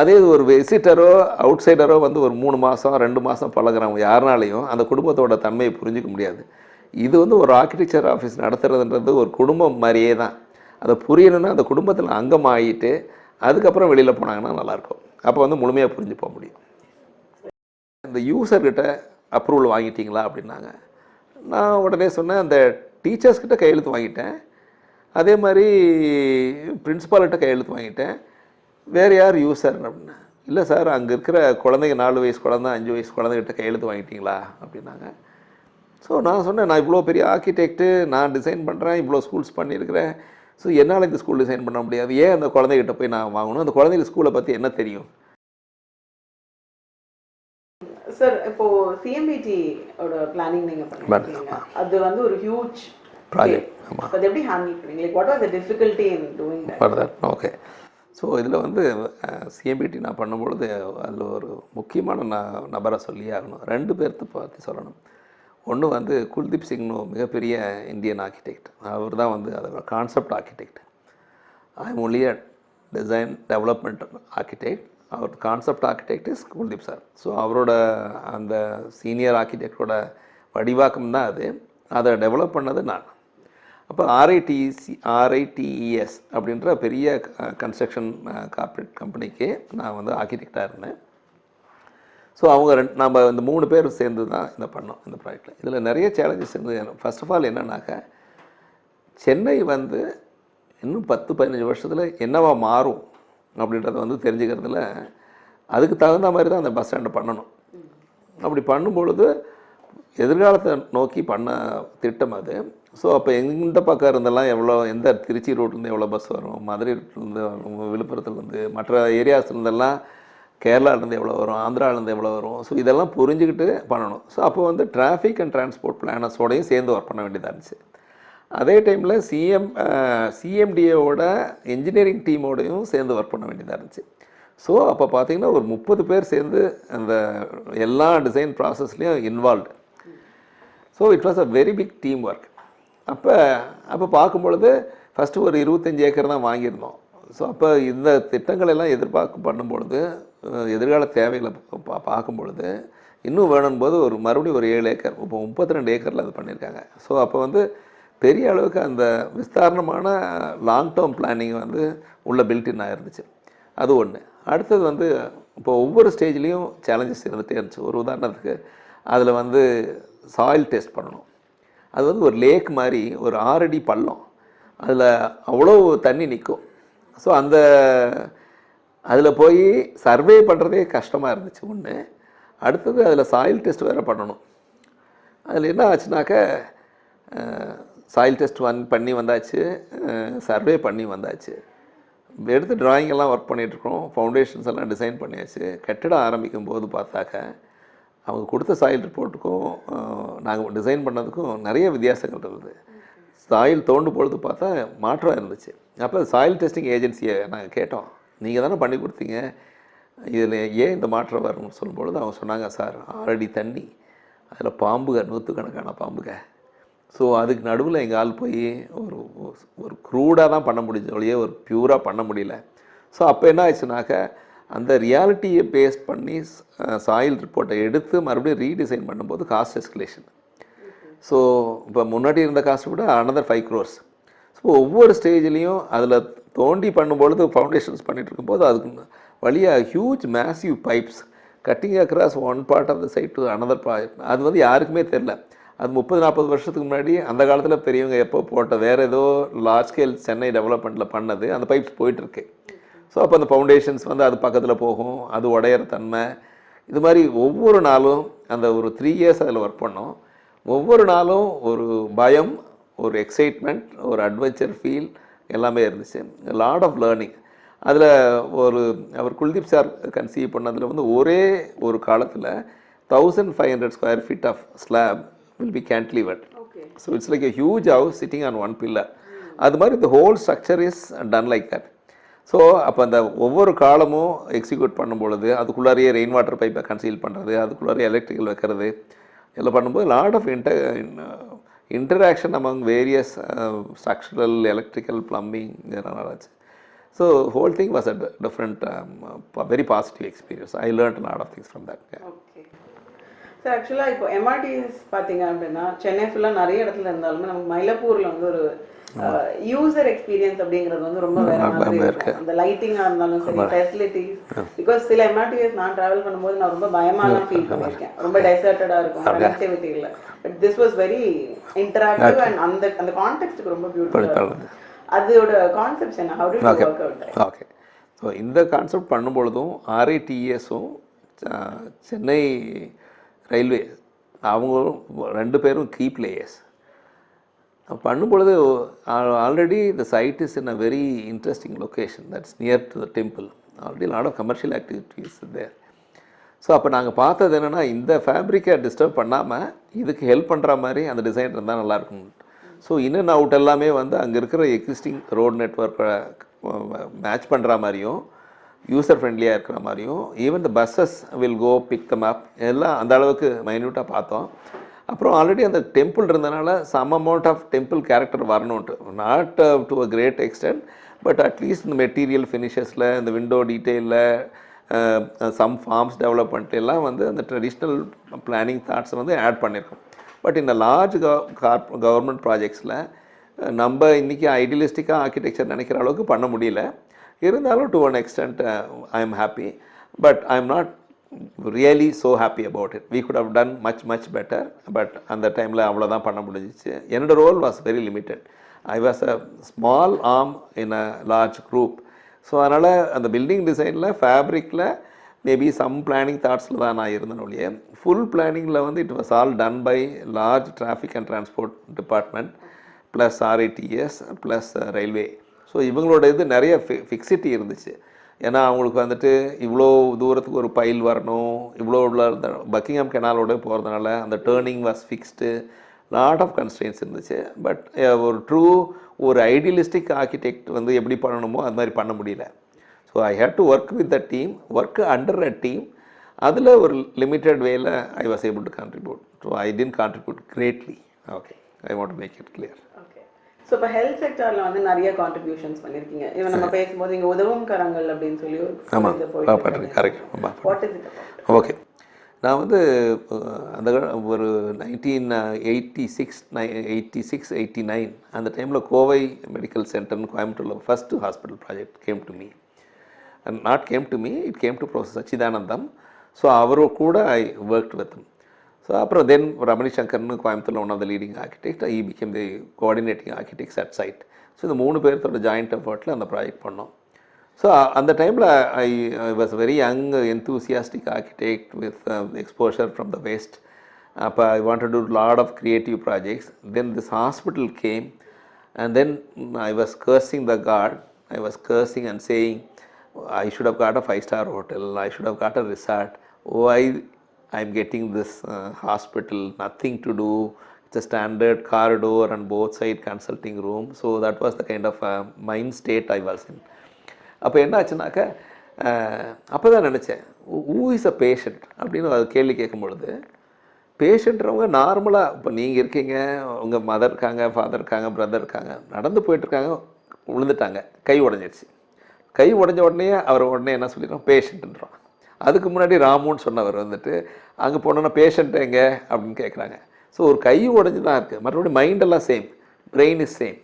அதே ஒரு விசிட்டரோ அவுட் சைடரோ வந்து ஒரு மூணு மாதம் ரெண்டு மாதம் பழகுறவங்க யாருனாலையும் அந்த குடும்பத்தோட தன்மையை புரிஞ்சிக்க முடியாது. இது வந்து ஒரு ஆர்கிடெக்சர் ஆஃபீஸ் நடத்துறதுன்றது ஒரு குடும்பம் மாதிரியே தான். அதை புரியணுன்னா அந்த குடும்பத்தில் அங்கமாகிட்டு அதுக்கப்புறம் வெளியில் போனாங்கன்னா நல்லாயிருக்கும். அப்போ வந்து முழுமையாக புரிஞ்சு போக முடியும். இந்த யூசர்கிட்ட அப்ரூவல் வாங்கிட்டீங்களா அப்படின்னாங்க. நான் உடனே சொன்னேன், அந்த டீச்சர்ஸ்கிட்ட கையெழுத்து வாங்கிட்டேன், அதே மாதிரி பிரின்ஸிபால்கிட்ட கையெழுத்து வாங்கிட்டேன், வேறு யார் யூஸர் அப்படின்னா, இல்லை சார் அங்கே இருக்கிற குழந்தைங்க நாலு வயசு குழந்தை அஞ்சு வயசு குழந்தைகிட்ட கையெழுத்து வாங்கிட்டீங்களா அப்படின்னாங்க. ஸோ நான் சொன்னேன், நான் இவ்வளோ பெரிய ஆர்கிடெக்ட்டு, நான் டிசைன் பண்ணுறேன், இவ்வளோ ஸ்கூல்ஸ் பண்ணியிருக்கிறேன், ஸோ என்னால் இந்த ஸ்கூல் டிசைன் பண்ண முடியாது, ஏன் அந்த குழந்தைகிட்ட போய் நான் வாங்கணும், அந்த குழந்தைங்க ஸ்கூலை பற்றி என்ன தெரியும். சார் இப்போது சிஎம்பிடியோட பிளானிங் நீங்கள் பண்ணுறீங்க, அது வந்து ஒரு ஹியூஜ் ப்ராஜெக்ட். ஆமாம், அது எப்படி ஹேண்டில் பண்ணுறீங்க, like what are the difficulty in doing that? Okay, so இதில் வந்து சிஎம்பிடி நான் பண்ணும்பொழுது அதில் ஒரு முக்கியமான ந நபரை சொல்லி ஆகணும். ரெண்டு பேர்த்து பார்த்து சொல்லணும். ஒன்று வந்து குல்தீப் சிங்னு மிகப்பெரிய இந்தியன் ஆர்கிடெக்ட், அவர் தான் வந்து அதோட concept architect. I am only a design development architect. அவர் concept architect is Kuldeep sir. So அவரோட அந்த சீனியர் ஆர்கிடெக்டோட வடிவாக்கம் தான் அது, அதை டெவலப் பண்ணது நான். அப்போ ஆர்ஐடிசி ஆர்ஐடிஇஎஸ் அப்படின்ற பெரிய கன்ஸ்ட்ரக்ஷன் கார்ப்பரேட் கம்பெனிக்கு நான் வந்து ஆர்கிடெக்டாக இருந்தேன். ஸோ அவங்க ரெண்டு நம்ம இந்த மூணு பேர் சேர்ந்து தான் இதை பண்ணோம் இந்த ப்ராஜெக்டில். இதில் நிறைய சேலஞ்சஸ் இருந்தது. ஃபர்ஸ்ட் ஆஃப் ஆல் என்னன்னாக்கா, சென்னை வந்து இன்னும் பத்து பதினஞ்சு வருஷத்தில் என்னவா மாறும் அப்படின்றத வந்து தெரிஞ்சுக்கிறதுல அதுக்கு தகுந்த மாதிரி தான் அந்த பஸ் ஸ்டாண்டை பண்ணணும். அப்படி பண்ணும்பொழுது எதிர்காலத்தை நோக்கி பண்ண திட்டம் அது. ஸோ அப்போ எந்த பக்கம் இருந்தெல்லாம் எவ்வளோ, எந்த திருச்சி ரூட்லேருந்து எவ்வளோ பஸ் வரும், மதுரை ரூட்லேருந்து வரும், விழுப்புரத்துலேருந்து, மற்ற ஏரியாஸ்லேருந்தெல்லாம், கேரளாவிலேருந்து எவ்வளோ வரும், ஆந்திராவிலேருந்து எவ்வளோ வரும், ஸோ இதெல்லாம் புரிஞ்சுக்கிட்டு பண்ணணும். ஸோ அப்போ வந்து டிராஃபிக் அண்ட் டிரான்ஸ்போர்ட் பிளானர்ஸோடையும் சேர்ந்து ஒர்க் பண்ண வேண்டியதாக இருந்துச்சு. அதே டைமில் சிஎம் சிஎம்டிஏவோட இன்ஜினியரிங் டீமோடையும் சேர்ந்து ஒர்க் பண்ண வேண்டியதாக இருந்துச்சு. ஸோ அப்போ பார்த்திங்கன்னா ஒரு முப்பது பேர் சேர்ந்து அந்த எல்லா டிசைன் ப்ராசஸ்லேயும் involved. So it was a very big team work. அப்போ அப்போ பார்க்கும்பொழுது ஃபஸ்ட்டு ஒரு இருபத்தஞ்சி ஏக்கர் தான் வாங்கியிருந்தோம். ஸோ அப்போ இந்த திட்டங்களெல்லாம் எதிர்பார்க்க பண்ணும்பொழுது, எதிர்கால தேவைகளை பா பார்க்கும்பொழுது இன்னும் வேணும்போது ஒரு மறுபடியும் ஒரு ஏழு ஏக்கர் இப்போ முப்பத்தி ரெண்டு ஏக்கரில் அது பண்ணியிருக்காங்க. ஸோ அப்போ வந்து பெரிய அளவுக்கு அந்த விஸ்தாரணமான லாங் டேர்ம் பிளானிங் வந்து உள்ள பில்டின் ஆகிருந்துச்சு. அது ஒன்று. அடுத்தது வந்து இப்போ ஒவ்வொரு ஸ்டேஜ்லேயும் சேலஞ்சஸ் இருந்துகிட்டே இருந்துச்சு. ஒரு உதாரணத்துக்கு அதில் வந்து சாயில் டெஸ்ட் பண்ணணும். அது வந்து ஒரு லேக் மாதிரி ஒரு ஆறடி பள்ளம், அதில் அவ்வளோ தண்ணி நிற்கும். ஸோ அந்த அதில் போய் சர்வே பண்ணுறதே கஷ்டமாக இருந்துச்சு ஒன்று. அடுத்தது அதில் சாயில் டெஸ்ட் வேறு பண்ணணும். அதில் என்ன ஆச்சுனாக்க, சாயில் டெஸ்ட் வந் பண்ணி வந்தாச்சு, சர்வே பண்ணி வந்தாச்சு, எடுத்து ட்ராயிங்கெல்லாம் ஒர்க் பண்ணிகிட்ருக்கோம், ஃபவுண்டேஷன்ஸ் எல்லாம் டிசைன் பண்ணியாச்சு. கட்டிடம் ஆரம்பிக்கும் போது பார்த்தாக்க அவங்க கொடுத்த சாயில் ரிப்போர்ட்டுக்கும் நாங்கள் டிசைன் பண்ணதுக்கும் நிறைய வித்தியாசங்கள் இருந்தது. சாயில் தோண்டும் பொழுது பார்த்தா மாற்றம் இருந்துச்சு. அப்போ சாயில் டெஸ்டிங் ஏஜென்சியை நாங்கள் கேட்டோம், நீங்கள் தானே பண்ணி கொடுத்தீங்க, இதில் ஏன் இந்த மாற்றம் வரணும்னு சொல்லும்பொழுது அவங்க சொன்னாங்க, சார் ஆறடி தண்ணி, அதில் பாம்புக நூற்றுக்கணக்கான பாம்புக, ஸோ அதுக்கு நடுவில் எங்கள் ஆள் போய் ஒரு ஒரு க்ரூடாக தான் பண்ண முடிஞ்சோலையே, ஒரு பியூராக பண்ண முடியல. ஸோ அப்போ என்ன ஆயிடுச்சுனாக்க, அந்த ரியாலிட்டியை பேஸ்ட் பண்ணி சாயில் ரிப்போர்ட்டை எடுத்து மறுபடியும் ரீடிசைன் பண்ணும்போது காஸ்ட் எஸ்கலேஷன். ஸோ இப்போ முன்னாடி இருந்த காஸ்ட் விட அனதர் ஃபைவ் க்ரோர்ஸ். ஸோ ஒவ்வொரு ஸ்டேஜ்லேயும் அதில் தோண்டி பண்ணும்பொழுது, ஃபவுண்டேஷன்ஸ் பண்ணிகிட்டு இருக்கும்போது அதுக்கு வழியாக huge massive pipes cutting across one part of the site to another project. அது வந்து யாருக்குமே தெரில. அது முப்பது நாற்பது வருஷத்துக்கு முன்னாடி அந்த காலத்தில் பெரியவங்க எப்போ போட்ட வேறு ஏதோ லார்ஜ் ஸ்கேல் சென்னை டெவலப்மெண்ட்டில் பண்ணது, அந்த பைப்ஸ் போயிட்டுருக்கு. ஸோ அப்போ அந்த ஃபவுண்டேஷன்ஸ் வந்து அது பக்கத்தில் போகும், அது உடையிற தன்மை, இது மாதிரி ஒவ்வொரு நாளும் அந்த ஒரு த்ரீ இயர்ஸ் அதில் ஒர்க் பண்ணோம். ஒவ்வொரு நாளும் ஒரு பயம், ஒரு எக்ஸைட்மெண்ட், ஒரு அட்வென்ச்சர் ஃபீல் எல்லாமே இருந்துச்சு. Lot of learning. அதில் ஒரு அவர் குல்தீப் சார் கன்சீவ் பண்ணதில் வந்து ஒரே ஒரு காலத்தில் thousand five hundred square feet of slab will be cantilevered. So it's like a huge house sitting on one pillar. அது மாதிரி the whole structure is done like that. So அப்போ அந்த ஒவ்வொரு காலமும் எக்ஸிக்யூட் பண்ணும்பொழுது அதுக்குள்ளாரையே ரெயின் வாட்டர் பைப்பை கன்சீல் பண்ணுறது, அதுக்குள்ளாரையே electrical வைக்கிறது, இதெல்லாம் பண்ணும்போது lot of inter interaction among various structural, electrical, plumbing இதெல்லாம் ஆச்சு. So whole thing was a different very positive experience. I learnt lot of things from that. Okay sir, ஆக்சுவலாக இப்போ எம்ஆர்டிஎஸ் பார்த்தீங்க அப்படின்னா சென்னை ஃபுல்லாக நிறைய இடத்துல இருந்தாலுமே நமக்கு மயிலாப்பூரில் வந்து ஒரு யூசர் எக்ஸ்பீரியன்ஸ் அப்படிங்கிறது வந்து ரொம்ப வேற மாதிரி இருக்கு. அந்த லைட்டிங்காக இருந்தாலும் சரி, ஃபெசிலிட்டிஸ், பிகாஸ் சில எம்ஆர்டிஎஸ் நான் ட்ராவல் பண்ணும்போது நான் ரொம்ப பயமாலாம் ஃபீல் பண்ணியிருக்கேன். ரொம்ப டெசர்ட்டடாக இருக்கும், கனெக்டிவிட்டி இல்லை. But this was very interactive and அந்த அந்த கான்டெக்ஸ்டுக்கு ரொம்ப பியூட்டிஃபுல்லாக இருந்தது. அதோட கான்செப்ட் என்ன, how to work out? Okay, so இந்த கான்செப்ட் பண்ணும்பொழுதும் ஆர்ஐடிஎஸும் சென்னை ரயில்வே அவங்களும் ரெண்டு பேரும் கீ பிளேயர்ஸ். பண்ணும்பொழுது ஆல்ரெடி இந்த site is in a very interesting location, that's near to the temple. Already lot of commercial activities there. So அப்போ நாங்கள் பார்த்தது என்னென்னா, இந்த ஃபேப்ரிக்கை டிஸ்டர்ப் பண்ணாமல் இதுக்கு ஹெல்ப் பண்ணுற மாதிரி அந்த டிசைன் இருந்தால் நல்லாயிருக்கும். ஸோ இன் அண்ட் அவுட் எல்லாமே வந்து அங்கே இருக்கிற எக்ஸிஸ்டிங் ரோடு நெட்வொர்க்கை மேட்ச் பண்ணுற மாதிரியும், யூசர் ஃப்ரெண்ட்லியாக இருக்கிற மாதிரியும், even the buses will go pick them up எல்லாம் அந்த அளவுக்கு மைன்யூட்டாக பார்த்தோம். அப்புறம் ஆல்ரெடி அந்த டெம்பிள் இருந்தனால some amount of temple character வரணுன்ட்டு, not to a great extent but at least இந்த மெட்டீரியல் ஃபினிஷஸில், இந்த விண்டோ டீட்டெயிலில், சம் ஃபார்ம்ஸ் டெவலப் பண்ணிட்டு எல்லாம் வந்து அந்த ட்ரெடிஷ்னல் பிளானிங் தாட்ஸை வந்து ஆட் பண்ணியிருக்கோம். பட் இந்த லார்ஜ் கவர்மெண்ட் ப்ராஜெக்ட்ஸில் நம்ம இன்றைக்கி ஐடியலிஸ்டிக்காக ஆர்கிடெக்சர் நினைக்கிற அளவுக்கு பண்ண முடியல. இருந்தாலும் to one extent I am happy, but I am not really so happy about it. We could have done much much better, but at that time la avlo dhaan panna mudichichu. Enna role was very limited. I was a small arm in a large group. So adala and the building design la, fabric la, maybe some planning thoughts la dhaan irundhan oliye, full planning la vandu it was all done by large traffic and transport department plus R I T S plus railway. So ivangaloda idu nariya fixity irundichu. ஏன்னா அவங்களுக்கு வந்துட்டு இவ்வளோ தூரத்துக்கு ஒரு file வரணும், இவ்வளோ உள்ள Buckingham கெனாலோட போகிறதுனால அந்த turning was fixed. Lot of constraints இருந்துச்சு. பட் ஒரு ட்ரூ ஒரு ஐடியலிஸ்டிக் ஆர்கிடெக்ட் வந்து எப்படி பண்ணணுமோ அது மாதிரி பண்ண முடியல. So I had to work with a team, work under a team. அதில் ஒரு லிமிட்டட் வேயில் I was able to contribute. So I did contribute greatly. Okay, I want to make it clear. So இப்போ health செக்டாரில் வந்து நிறைய contributions பண்ணியிருக்கீங்க. இவன் நம்ம பேசும்போது இங்கே உதவும் கரங்கள் அப்படின்னு சொல்லி ஒரு correct what is it? Okay, நான் வந்து அந்த ஒரு நைன்டீன் எயிட்டி சிக்ஸ் நை எயிட்டி சிக்ஸ் எயிட்டி நைன் அந்த டைமில் கோவை மெடிக்கல் சென்டர்னு கோயம்புத்தூரில் first hospital project came to me. Not came to me, it came to professor Sachidanandam. So அவரு கூட ஐ ஒர்க் வித். ஸோ அப்புறம் தென் ரமணி சங்கர்னு கோயம்புத்தூரில் one of the leading architect, E became the coordinating architects at site. So இந்த மூணு பேர்த்தோட joint எஃபர்ட்டில் அந்த project பண்ணோம். ஸோ அந்த டைமில் I was very young enthusiastic architect with exposure from the west. அப்போ I wanted to lot of creative projects. Then this hospital came and then I was cursing the god. I was cursing and saying I should have got a five star hotel, I should have got a resort, oh I I am getting this uh, hospital, nothing to do, it's a standard corridor and both side consulting room. So that was the kind of uh, mind state I was in. அப்போ என்ன ஆச்சுனாக்கா, அப்போ தான் நினச்சேன், who is a patient அப்படின்னு அது கேள்வி கேட்கும்பொழுது, பேஷண்ட்றவங்க நார்மலாக இப்போ நீங்கள் இருக்கீங்க, உங்கள் மதர் இருக்காங்க, ஃபாதர் இருக்காங்க, பிரதர் இருக்காங்க, நடந்து போயிட்டுருக்காங்க, விழுந்துட்டாங்க, கை உடஞ்சிடுச்சு. கை உடஞ்ச உடனே அவர் உடனே என்ன சொல்லிடுறோம், பேஷண்ட்டுன்றோம். அதுக்கு முன்னாடி ராமுன்னு சொன்னவர் வந்துட்டு அங்கே போனோன்னா பேஷண்ட் எங்கே அப்படின்னு கேட்குறாங்க. ஸோ ஒரு கை உடஞ்சி தான் இருக்குது, மற்றபடி மைண்டெல்லாம் same, brain is same.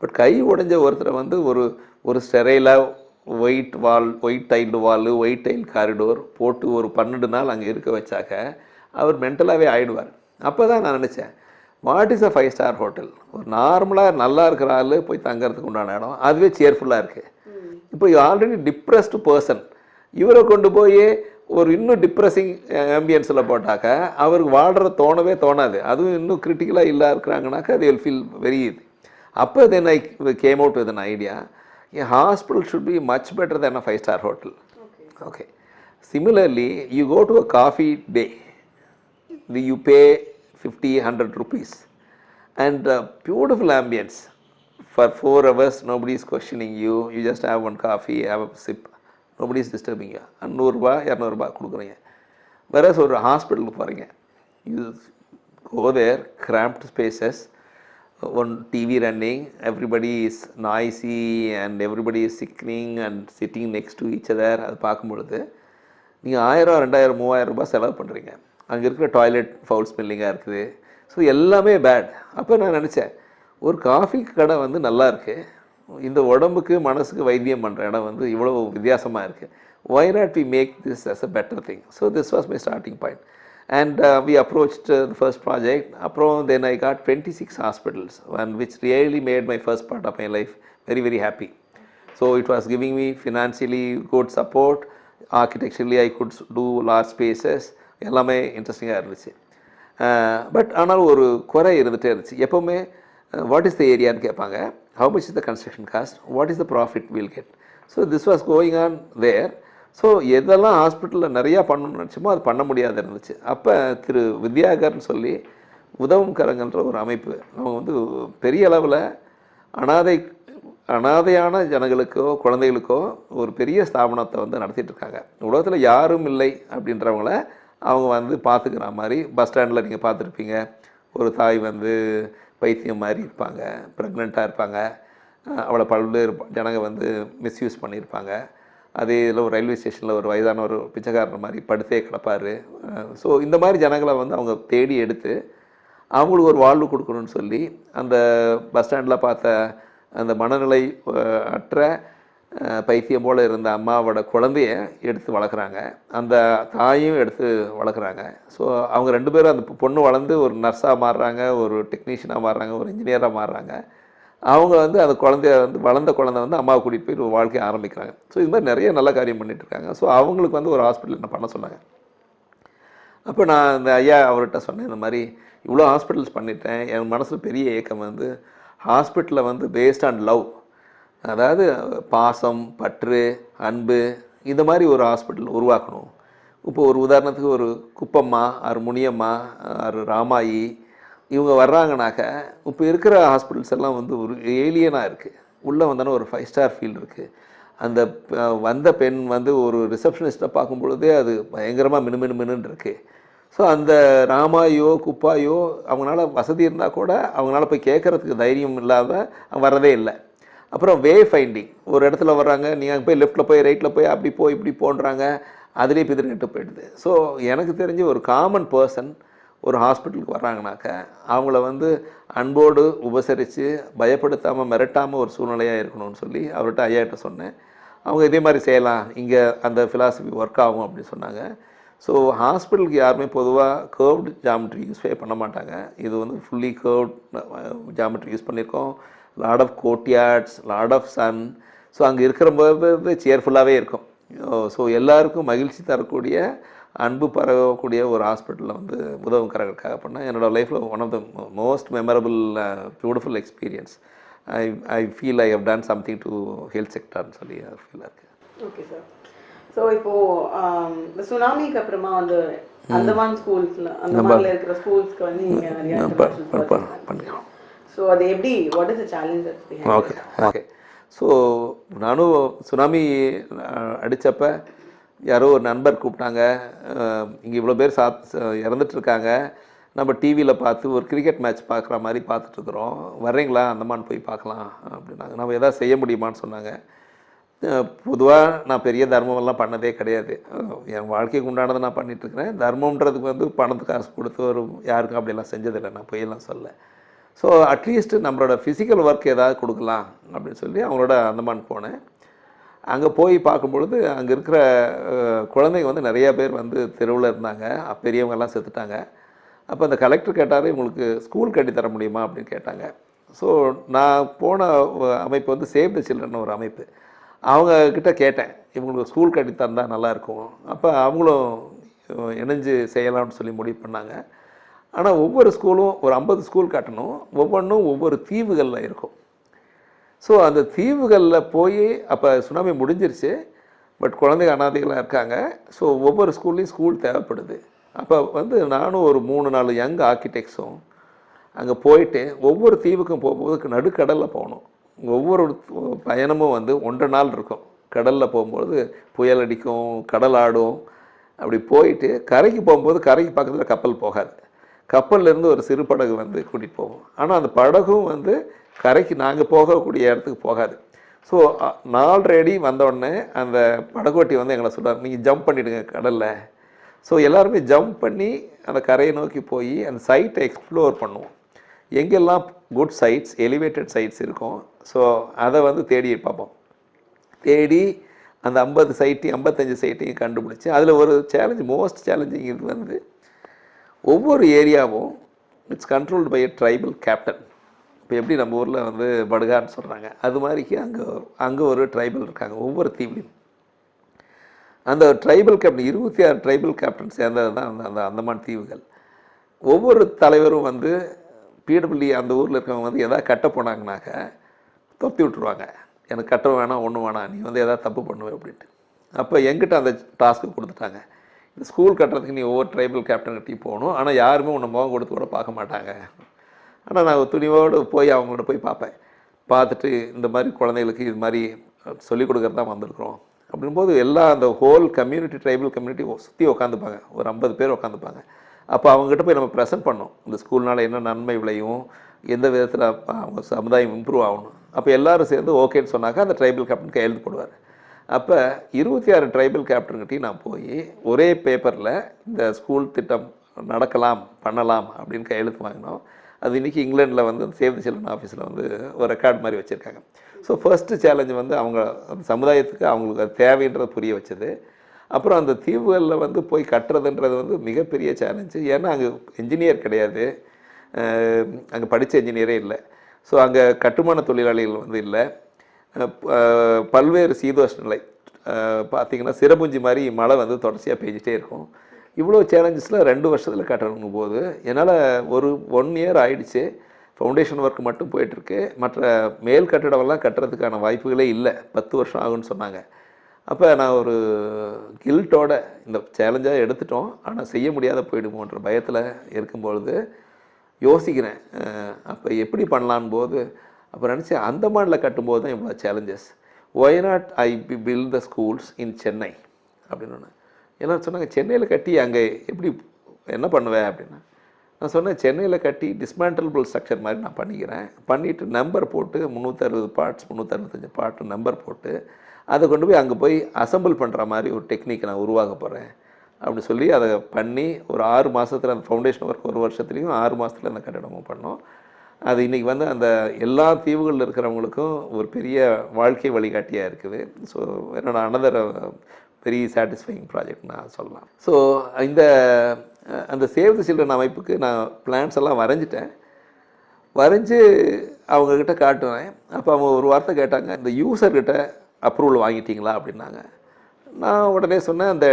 But கை உடஞ்ச ஒருத்தரை வந்து ஒரு ஒரு ஸ்டெரைலாக white wall, white tiled wall, white tile corridor போட்டு ஒரு பன்னெண்டு நாள் அங்கே இருக்க வச்சாக்க அவர் மென்டலாகவே ஆகிடுவார். அப்போ தான் நான் நினச்சேன், what is a five star hotel? ஒரு நார்மலாக நல்லா இருக்கிற ஆள் போய் தங்கிறதுக்கு உண்டான இடம், அதுவே சேர்ஃபுல்லாக இருக்குது. இப்போ ஆல்ரெடி டிப்ரெஸ்டு பர்சன் இவரை கொண்டு போய் ஒரு இன்னும் டிப்ரெஸிங் ஆம்பியன்ஸில் போட்டாக்கா அவருக்கு வாழ்கிற தோணவே தோணாது. அதுவும் இன்னும் கிரிட்டிக்கலாக இல்லை இருக்கிறாங்கனாக்கா அது வில் ஃபீல் வெரி இது. அப்போ then I came out with an idea, a hospital should be much better than a five star hotel. Okay, similarly you go to a Coffee Day, you pay fifty hundred rupees and uh, beautiful ambience for four hours, nobody is questioning you, you just have one coffee, have a sip, nobody is disturbing you. நூறுரூபா இரநூறுபா கொடுக்குறீங்க. வேற ஒரு ஹாஸ்பிட்டலுக்கு போகிறீங்க, you go there, cramped spaces, one T V running, everybody is noisy and everybody is sickening and sitting next to each other. அது பார்க்கும்பொழுது நீங்கள் ஆயிரம் ரெண்டாயிரம் மூவாயிரம் ரூபாய் செலவு பண்ணுறீங்க. அங்கே இருக்கிற டாய்லெட் ஃபவுல் ஸ்மெல்லிங்காக இருக்குது. ஸோ எல்லாமே பேட். அப்போ நான் நினச்சேன், ஒரு காஃபி கடை வந்து நல்லா இருக்குது, இந்த உடம்புக்கு மனசுக்கு வைத்தியம் பண்ணுற இடம் வந்து இவ்வளோ வித்தியாசமாக இருக்குது, why not we make this as a better thing. So this was my starting point and we approached the first project. அப்புறம் then I got twenty six hospitals and which really made my first part of my life very very happy. So it was giving me financially good support, architecturally I could do large spaces, எல்லாமே இன்ட்ரெஸ்டிங்காக இருந்துச்சு. But ஆனால் ஒரு குறை இருந்துகிட்டே இருந்துச்சு. எப்போவுமே what is the ஏரியான்னு கேட்பாங்க, how much is the construction cost, what is the profit we'll get. So this was going on there. So எதெல்லாம் ஹாஸ்பிட்டலில் நிறையா பண்ணணும்னு நினச்சோமோ அது பண்ண முடியாது இருந்துச்சு. அப்போ திரு வித்யாகர்னு சொல்லி உதவும் கரங்கன்ற ஒரு அமைப்பு, அவங்க வந்து பெரிய அளவில் அனாதை அனாதையான ஜனங்களுக்கோ குழந்தைகளுக்கோ ஒரு பெரிய ஸ்தாபனத்தை வந்து நடத்திட்டுருக்காங்க. உலகத்தில் யாரும் இல்லை அப்படின்றவங்கள அவங்க வந்து பார்த்துக்கிற மாதிரி, பஸ் ஸ்டாண்டில் நீங்கள் பார்த்துருப்பீங்க, ஒரு தாய் வந்து பைத்தியம் மாதிரி இருப்பாங்க, ப்ரெக்னெண்ட்டாக இருப்பாங்க, அவளை பல்வேறு ஜனங்கள் வந்து மிஸ்யூஸ் பண்ணியிருப்பாங்க. அதே இதில் ஒரு ரயில்வே ஸ்டேஷனில் ஒரு வயதான ஒரு பிச்சைக்காரர் மாதிரி படுத்தே கிடப்பார். ஸோ இந்த மாதிரி ஜனங்களை வந்து அவங்க தேடி எடுத்து அவங்களுக்கு ஒரு வாழ்வு கொடுக்கணும்னு சொல்லி அந்த பஸ் ஸ்டாண்டில் பார்த்த அந்த மனநிலை அற்ற பைத்தியம் போல் இருந்த அம்மாவோட குழந்தைய எடுத்து வளர்க்குறாங்க, அந்த தாயும் எடுத்து வளர்க்குறாங்க. ஸோ அவங்க ரெண்டு பேரும், அந்த பொண்ணு வளர்ந்து ஒரு நர்ஸாக மாறுறாங்க, ஒரு டெக்னீஷியனாக மாறுறாங்க, ஒரு இன்ஜினியராக மாறுறாங்க. அவங்க வந்து அந்த குழந்தைய வந்து வளர்ந்த குழந்தை வந்து அம்மாவை கூட்டிகிட்டு போய் ஒரு வாழ்க்கையை ஆரம்பிக்கிறாங்க. ஸோ இது மாதிரி நிறைய நல்ல காரியம் பண்ணிகிட்ருக்காங்க. ஸோ அவங்களுக்கு வந்து ஒரு ஹாஸ்பிட்டல் என்ன பண்ண சொன்னாங்க. அப்போ நான் இந்த ஐயா அவர்கிட்ட சொன்னேன், இந்த மாதிரி இவ்வளோ ஹாஸ்பிட்டல்ஸ் பண்ணிட்டேன், என் மனசில் பெரிய ஏக்கம் வந்து ஹாஸ்பிட்டலில் வந்து பேஸ்ட் ஆன் லவ், அதாவது பாசம் பற்று அன்பு, இந்த மாதிரி ஒரு ஹாஸ்பிட்டல் உருவாக்கணும். இப்போ ஒரு உதாரணத்துக்கு ஒரு குப்பம்மா ஆறு முனியம்மா ஆறு ராமாயி இவங்க வர்றாங்கனாக்க, இப்போ இருக்கிற ஹாஸ்பிட்டல்ஸ் எல்லாம் வந்து ஒரு ஏலியனாக இருக்குது. உள்ளே வந்தோன்னா ஒரு ஃபைவ் ஸ்டார் ஃபீல் இருக்குது. அந்த வந்த பெண் வந்து ஒரு ரிசப்ஷனிஸ்ட்டை பார்க்கும்பொழுதே அது பயங்கரமாக மினுமினு மினுன்னு இருக்குது. ஸோ அந்த ராமாயோ குப்பாயோ அவங்களால வசதி இருந்தால் கூட அவங்களால போய் கேட்குறதுக்கு தைரியம் இல்லாத வரதே இல்லை. அப்புறம் வே ஃபைண்டிங், ஒரு இடத்துல வர்றாங்க, நீங்கள் அங்கே போய் லெஃப்ட்டில் போய் ரைட்டில் போய் அப்படி போய் இப்படி போன்றாங்க, அதிலே பிதிரிட்டு போயிடுது. ஸோ எனக்கு தெரிஞ்சு ஒரு காமன் பர்சன் ஒரு ஹாஸ்பிட்டலுக்கு வர்றாங்கனாக்க அவங்கள வந்து அன்போடு உபசரித்து பயப்படுத்தாமல் மிரட்டாமல் ஒரு சூழ்நிலையாக இருக்கணும்னு சொல்லி அவர்கிட்ட ஐயாட்ட சொன்னேன். அவங்க இதே மாதிரி செய்யலாம், இங்கே அந்த ஃபிலாசபி ஒர்க் ஆகும் அப்படின்னு சொன்னாங்க. ஸோ ஹாஸ்பிட்டலுக்கு யாருமே பொதுவாக கேர்வ்டு ஜாமெட்ரி யூஸ்வே பண்ண மாட்டாங்க. இது வந்து ஃபுல்லி கேர்வ்ட் ஜாமெட்ரி யூஸ் பண்ணியிருக்கோம். Lot of courtyards, lot of sun. So அங்கே இருக்கிற போது சேர்ஃபுல்லாகவே இருக்கும். ஸோ எல்லாருக்கும் மகிழ்ச்சி தரக்கூடிய அன்பு பரவக்கூடிய ஒரு ஹாஸ்பிட்டலில் வந்து உதவும் கரங்களுக்காக பண்ணேன். என்னோடய லைஃப்பில் one of the most memorable beautiful experience. I I feel I have done something to health செக்டார்னு சொல்லி ஃபீலாக இருக்குது. Okay sir. ஸோ இப்போது சுனாமிக்கு அப்புறமா வந்து அந்தமான் ஸ்கூல்ஸில் அந்த மாதிரி இருக்கிற ஸ்கூல்ஸ்க்கு வந்து நீங்கள் நிறையா பண்ணிக்கலாம். ஸோ அது எப்படி, what is the challenge at the end? Okay okay so நானும் சுனாமி அடித்தப்போ யாரோ ஒரு நண்பர் கூப்பிட்டாங்க, இங்கே இவ்வளோ பேர் சாத் இறந்துட்டுருக்காங்க, நம்ம டிவியில் பார்த்து ஒரு கிரிக்கெட் மேட்ச் பார்க்குற மாதிரி பார்த்துட்ருக்குறோம், வர்றீங்களா அந்தமான் போய் பார்க்கலாம் அப்படின்னாங்க. நம்ம எதாவது செய்ய முடியுமான்னு சொன்னாங்க. பொதுவாக நான் பெரிய தர்மமெல்லாம் பண்ணதே கிடையாது, என் வாழ்க்கைக்கு உண்டானதை நான் பண்ணிகிட்ருக்கிறேன். தர்மம்ன்றதுக்கு வந்து பணத்துக்கு காசு கொடுத்து ஒரு யாருக்கும் அப்படியெல்லாம் செஞ்சதில்லை, நான் போயெல்லாம் சொல்ல. ஸோ அட்லீஸ்ட் நம்மளோட ஃபிசிக்கல் ஒர்க் ஏதாவது கொடுக்கலாம் அப்படின்னு சொல்லி அவங்களோட அந்தமான் போனேன். அங்கே போய் பார்க்கும்பொழுது அங்கே இருக்கிற குழந்தைங்க வந்து நிறையா பேர் வந்து தெருவில் இருந்தாங்க, பெரியவங்கெல்லாம் செத்துட்டாங்க. அப்போ அந்த கலெக்டர் கேட்டார், இவங்களுக்கு ஸ்கூல் கட்டித்தர முடியுமா அப்படின்னு கேட்டாங்க. ஸோ நான் போன அமைப்பு வந்து சேவ் த சில்ட்ரன் ஒரு அமைப்பு. அவங்கக்கிட்ட கேட்டேன், இவங்களுக்கு ஸ்கூல் கட்டி தந்தால் நல்லாயிருக்கும். அப்போ அவங்களும் இணைஞ்சு செய்யலாம்னு சொல்லி முடிவு பண்ணாங்க. ஆனால் ஒவ்வொரு ஸ்கூலும் ஒரு ஐம்பது ஸ்கூல் கட்டணும், ஒவ்வொன்றும் ஒவ்வொரு தீவுகளில் இருக்கும். ஸோ அந்த தீவுகளில் போய், அப்போ சுனாமி முடிஞ்சிருச்சு, பட் குழந்தைங்க அனாதைகளாக இருக்காங்க. ஸோ ஒவ்வொரு ஸ்கூல்லையும் ஸ்கூல் தேவைப்படுது. அப்போ வந்து நானும் ஒரு மூணு நாலு யங் ஆர்கிடெக்ட்ஸும் அங்கே போயிட்டு ஒவ்வொரு தீவுக்கும் போகும்போது நடுக்கடலில் போகணும். ஒவ்வொரு பயணமும் வந்து ஒன்றரை நாள் இருக்கும். கடலில் போகும்போது புயல் அடிக்கும், கடல் ஆடும். அப்படி போயிட்டு கரைக்கு போகும்போது கரைக்கு பக்கத்தில் கப்பல் போகாது. கப்பல்லேருந்து ஒரு சிறு படகு வந்து கூட்டிகிட்டு போவோம். ஆனால் அந்த படகும் வந்து கரைக்கு நாங்கள் போகக்கூடிய இடத்துக்கு போகாது. ஸோ நாலரை அடி வந்தோடனே அந்த படகோட்டி வந்து எங்களை சொல்கிறார், நீங்கள் ஜம்ப் பண்ணிவிடுங்க கடலில். ஸோ எல்லாருமே ஜம்ப் பண்ணி அந்த கரையை நோக்கி போய் அந்த சைட்டை எக்ஸ்ப்ளோர் பண்ணுவோம். எங்கெல்லாம் குட் சைட்ஸ், எலிவேட்டட் சைட்ஸ் இருக்கும், ஸோ அதை வந்து தேடி பார்ப்போம். தேடி அந்த ஐம்பது சைட்டையும் ஐம்பத்தஞ்சு சைட்டையும் கண்டுபிடிச்சி, அதில் ஒரு சேலஞ்ச், மோஸ்ட் சேலஞ்சிங் இது வந்து ஒவ்வொரு ஏரியாவும் it's controlled by a tribal captain. இப்போ எப்படி நம்ம ஊரில் வந்து படுகான்னு சொல்கிறாங்க, அது மாதிரிக்கு அங்கே அங்கே ஒரு ட்ரைபல் இருக்காங்க ஒவ்வொரு தீவுலையும். அந்த ட்ரைபல் கேப்டன், இருபத்தி ஆறு ட்ரைபல் கேப்டன் சேர்ந்தது தான் அந்த அந்த அந்தமான் தீவுகள். ஒவ்வொரு தலைவரும் வந்து பிடபிள்யூ அந்த ஊரில் இருக்கவங்க வந்து எதாவது கட்ட போனாங்கனாக்க தொப்பி விட்டுருவாங்க, எனக்கு கட்ட வேணாம், ஒன்றும் வேணாம், நீ வந்து எதாவது தப்பு பண்ணுவேன் அப்படின்ட்டு. அப்போ எங்கிட்ட அந்த டாஸ்க்கு கொடுத்துட்டாங்க, இந்த ஸ்கூல் கட்டுறதுக்கு நீ ஒவ்வொரு ட்ரைபல் கேப்டன் கிட்டே போகணும், ஆனால் யாருமே உன்னை முகம் கொடுத்து கூட பார்க்க மாட்டாங்க. ஆனால் நான் துணிவோடு போய் அவங்களோட போய் பார்ப்பேன். பார்த்துட்டு இந்த மாதிரி குழந்தைகளுக்கு இது மாதிரி சொல்லிக் கொடுக்குறது தான் வந்திருக்கிறோம் அப்படின்போது எல்லாம் அந்த ஹோல் கம்யூனிட்டி, ட்ரைபல் கம்யூனிட்டி சுற்றி உட்காந்துப்பாங்க, ஒரு ஐம்பது பேர் உட்காந்துப்பாங்க. அப்போ அவங்ககிட்ட போய் நம்ம ப்ரெசென்ட் பண்ணோம், இந்த ஸ்கூல்னால் என்ன நன்மை விளையும், எந்த விதத்தில் அவங்க சமுதாயம் இம்ப்ரூவ் ஆகணும். அப்போ எல்லோரும் சேர்ந்து ஓகேன்னு சொன்னாக்கா அந்த ட்ரைபல் கேப்டன் கையெழுத்து போடுவார். அப்போ இருபத்தி ஆறு ட்ரைபல் கேப்டன்கிட்டையும் நான் போய் ஒரே பேப்பரில் இந்த ஸ்கூல் திட்டம் நடக்கலாம் பண்ணலாம் அப்படின்னு கையெழுத்து வாங்கினோம். அது இன்றைக்கி இங்கிலாண்டில் வந்து சேவ் தி சில்ட்ரன் ஆஃபீஸில் வந்து ஒரு ரெக்கார்ட் மாதிரி வச்சுருக்காங்க. ஸோ ஃபர்ஸ்ட்டு சேலஞ்சு வந்து அவங்க சமுதாயத்துக்கு அவங்களுக்கு அது தேவைன்றது புரிய வச்சது. அப்புறம் அந்த தீவுகளில் வந்து போய் கட்டுறதுன்றது வந்து மிகப்பெரிய சேலஞ்சு. ஏன்னா அங்கே இன்ஜினியர் கிடையாது, அங்கே படித்த இன்ஜினியரே இல்லை. ஸோ அங்கே கட்டுமான தொழிலாளிகள் வந்து இல்லை. பல்வேறு சீதோஷ்ண நிலை பார்த்திங்கன்னா சிறப்புஞ்சி மாதிரி மழை வந்து தொடர்ச்சியாக பெஞ்சிட்டே இருக்கும். இவ்வளோ சேலஞ்சஸில் ரெண்டு வருஷத்தில் கட்டணுங்கும் போது என்னால் ஒரு ஒன் இயர் ஆகிடுச்சு. ஃபவுண்டேஷன் ஒர்க் மட்டும் போயிட்டுருக்கு, மற்ற மேல் கட்டிடமெல்லாம் கட்டுறதுக்கான வாய்ப்புகளே இல்லை, பத்து வருஷம் ஆகுன்னு சொன்னாங்க. அப்போ நான் ஒரு கில்ட்டோட இந்த சேலஞ்சாக எடுத்துட்டோம், ஆனால் செய்ய முடியாத போயிடுமோன்ற பயத்தில் இருக்கும்பொழுது யோசிக்கிறேன், அப்போ எப்படி பண்ணலான் போது அப்போ நினச்சேன், அந்தமானில் கட்டும்போது தான் இவ்வளோ challenges, why not I build the schools in Chennai அப்படின்னு ஒன்று. எல்லோரும் சொன்னாங்க, சென்னையில் கட்டி அங்கே எப்படி என்ன பண்ணுவேன் அப்படின்னா, நான் சொன்னேன் சென்னையில் கட்டி டிஸ்மேண்டபிள் ஸ்ட்ரக்சர் மாதிரி நான் பண்ணிக்கிறேன். பண்ணிவிட்டு நம்பர் போட்டு முந்நூற்றறுபது பார்ட்ஸ் முந்நூற்றறுபத்தஞ்சு பார்ட்டு நம்பர் போட்டு அதை கொண்டு போய் அங்கே போய் அசம்பிள் பண்ணுற மாதிரி ஒரு டெக்னிக் நான் உருவாக்க போகிறேன் அப்படின்னு சொல்லி அதை பண்ணி ஒரு ஆறு மாதத்தில் அந்த ஃபவுண்டேஷன் ஒர்க் ஒரு வருஷத்துலேயும் ஆறு மாதத்தில் அந்த கட்டிடமும் பண்ணோம். அது இன்றைக்கி வந்து அந்த எல்லா தீவுகளில் இருக்கிறவங்களுக்கும் ஒரு பெரிய வாழ்க்கை வழிகாட்டியாக இருக்குது. ஸோ என்னோடய அனதர் வெரி சாட்டிஸ்ஃபைங் ப்ராஜெக்ட் நான் சொல்லலாம். ஸோ இந்த அந்த சேவ் தி சில்ட்ரன் அமைப்புக்கு நான் பிளான்ஸ் எல்லாம் வரைஞ்சிட்டேன், வரைஞ்சி அவங்கக்கிட்ட காட்டுவேன். அப்போ அவங்க ஒரு வார்த்தை கேட்டாங்க, இந்த யூசர்கிட்ட அப்ரூவல் வாங்கிட்டீங்களா அப்படின்னாங்க. நான் உடனே சொன்னேன், அந்த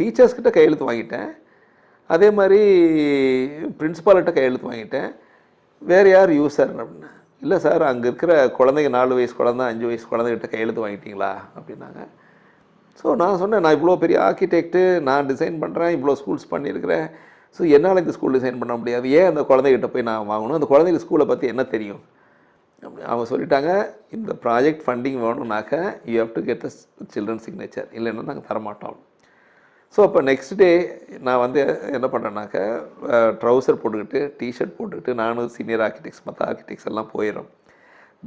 டீச்சர்ஸ்கிட்ட கையெழுத்து வாங்கிட்டேன், அதே மாதிரி பிரின்ஸிபால்கிட்ட கையெழுத்து வாங்கிட்டேன், வேறு யார் யூசர் அப்படின்னா, இல்லை சார் அங்கே இருக்கிற குழந்தைங்க, நாலு வயசு குழந்தை அஞ்சு வயசு குழந்தைகிட்ட கையெழுத்து வாங்கிட்டீங்களா அப்படின்னாங்க. ஸோ நான் சொன்னேன், நான் இவ்வளோ பெரிய ஆர்கிடெக்ட்டு, நான் டிசைன் பண்ணுறேன், இவ்வளோ ஸ்கூல்ஸ் பண்ணியிருக்கிறேன், ஸோ என்னால் இந்த ஸ்கூல் டிசைன் பண்ண முடியாது, ஏன் அந்த குழந்தைகிட்ட போய் நான் வாங்கணும், அந்த குழந்தைங்க ஸ்கூலை பற்றி என்ன தெரியும் அப்படி. அவங்க சொல்லிட்டாங்க, இந்த ப்ராஜெக்ட் ஃபண்டிங் வேணும்னாக்க you have to get the children signature, இல்லைன்னா நாங்கள் தரமாட்டோம். ஸோ அப்போ நெக்ஸ்ட் டே நான் வந்து என்ன பண்ணேன்னாக்க, ட்ரௌசர் போட்டுக்கிட்டு டிஷர்ட் போட்டுக்கிட்டு நானும் சீனியர் ஆர்கிடெக்ட்ஸ் மற்ற ஆர்கிடெக்ட்ஸ் எல்லாம் போயிடும்.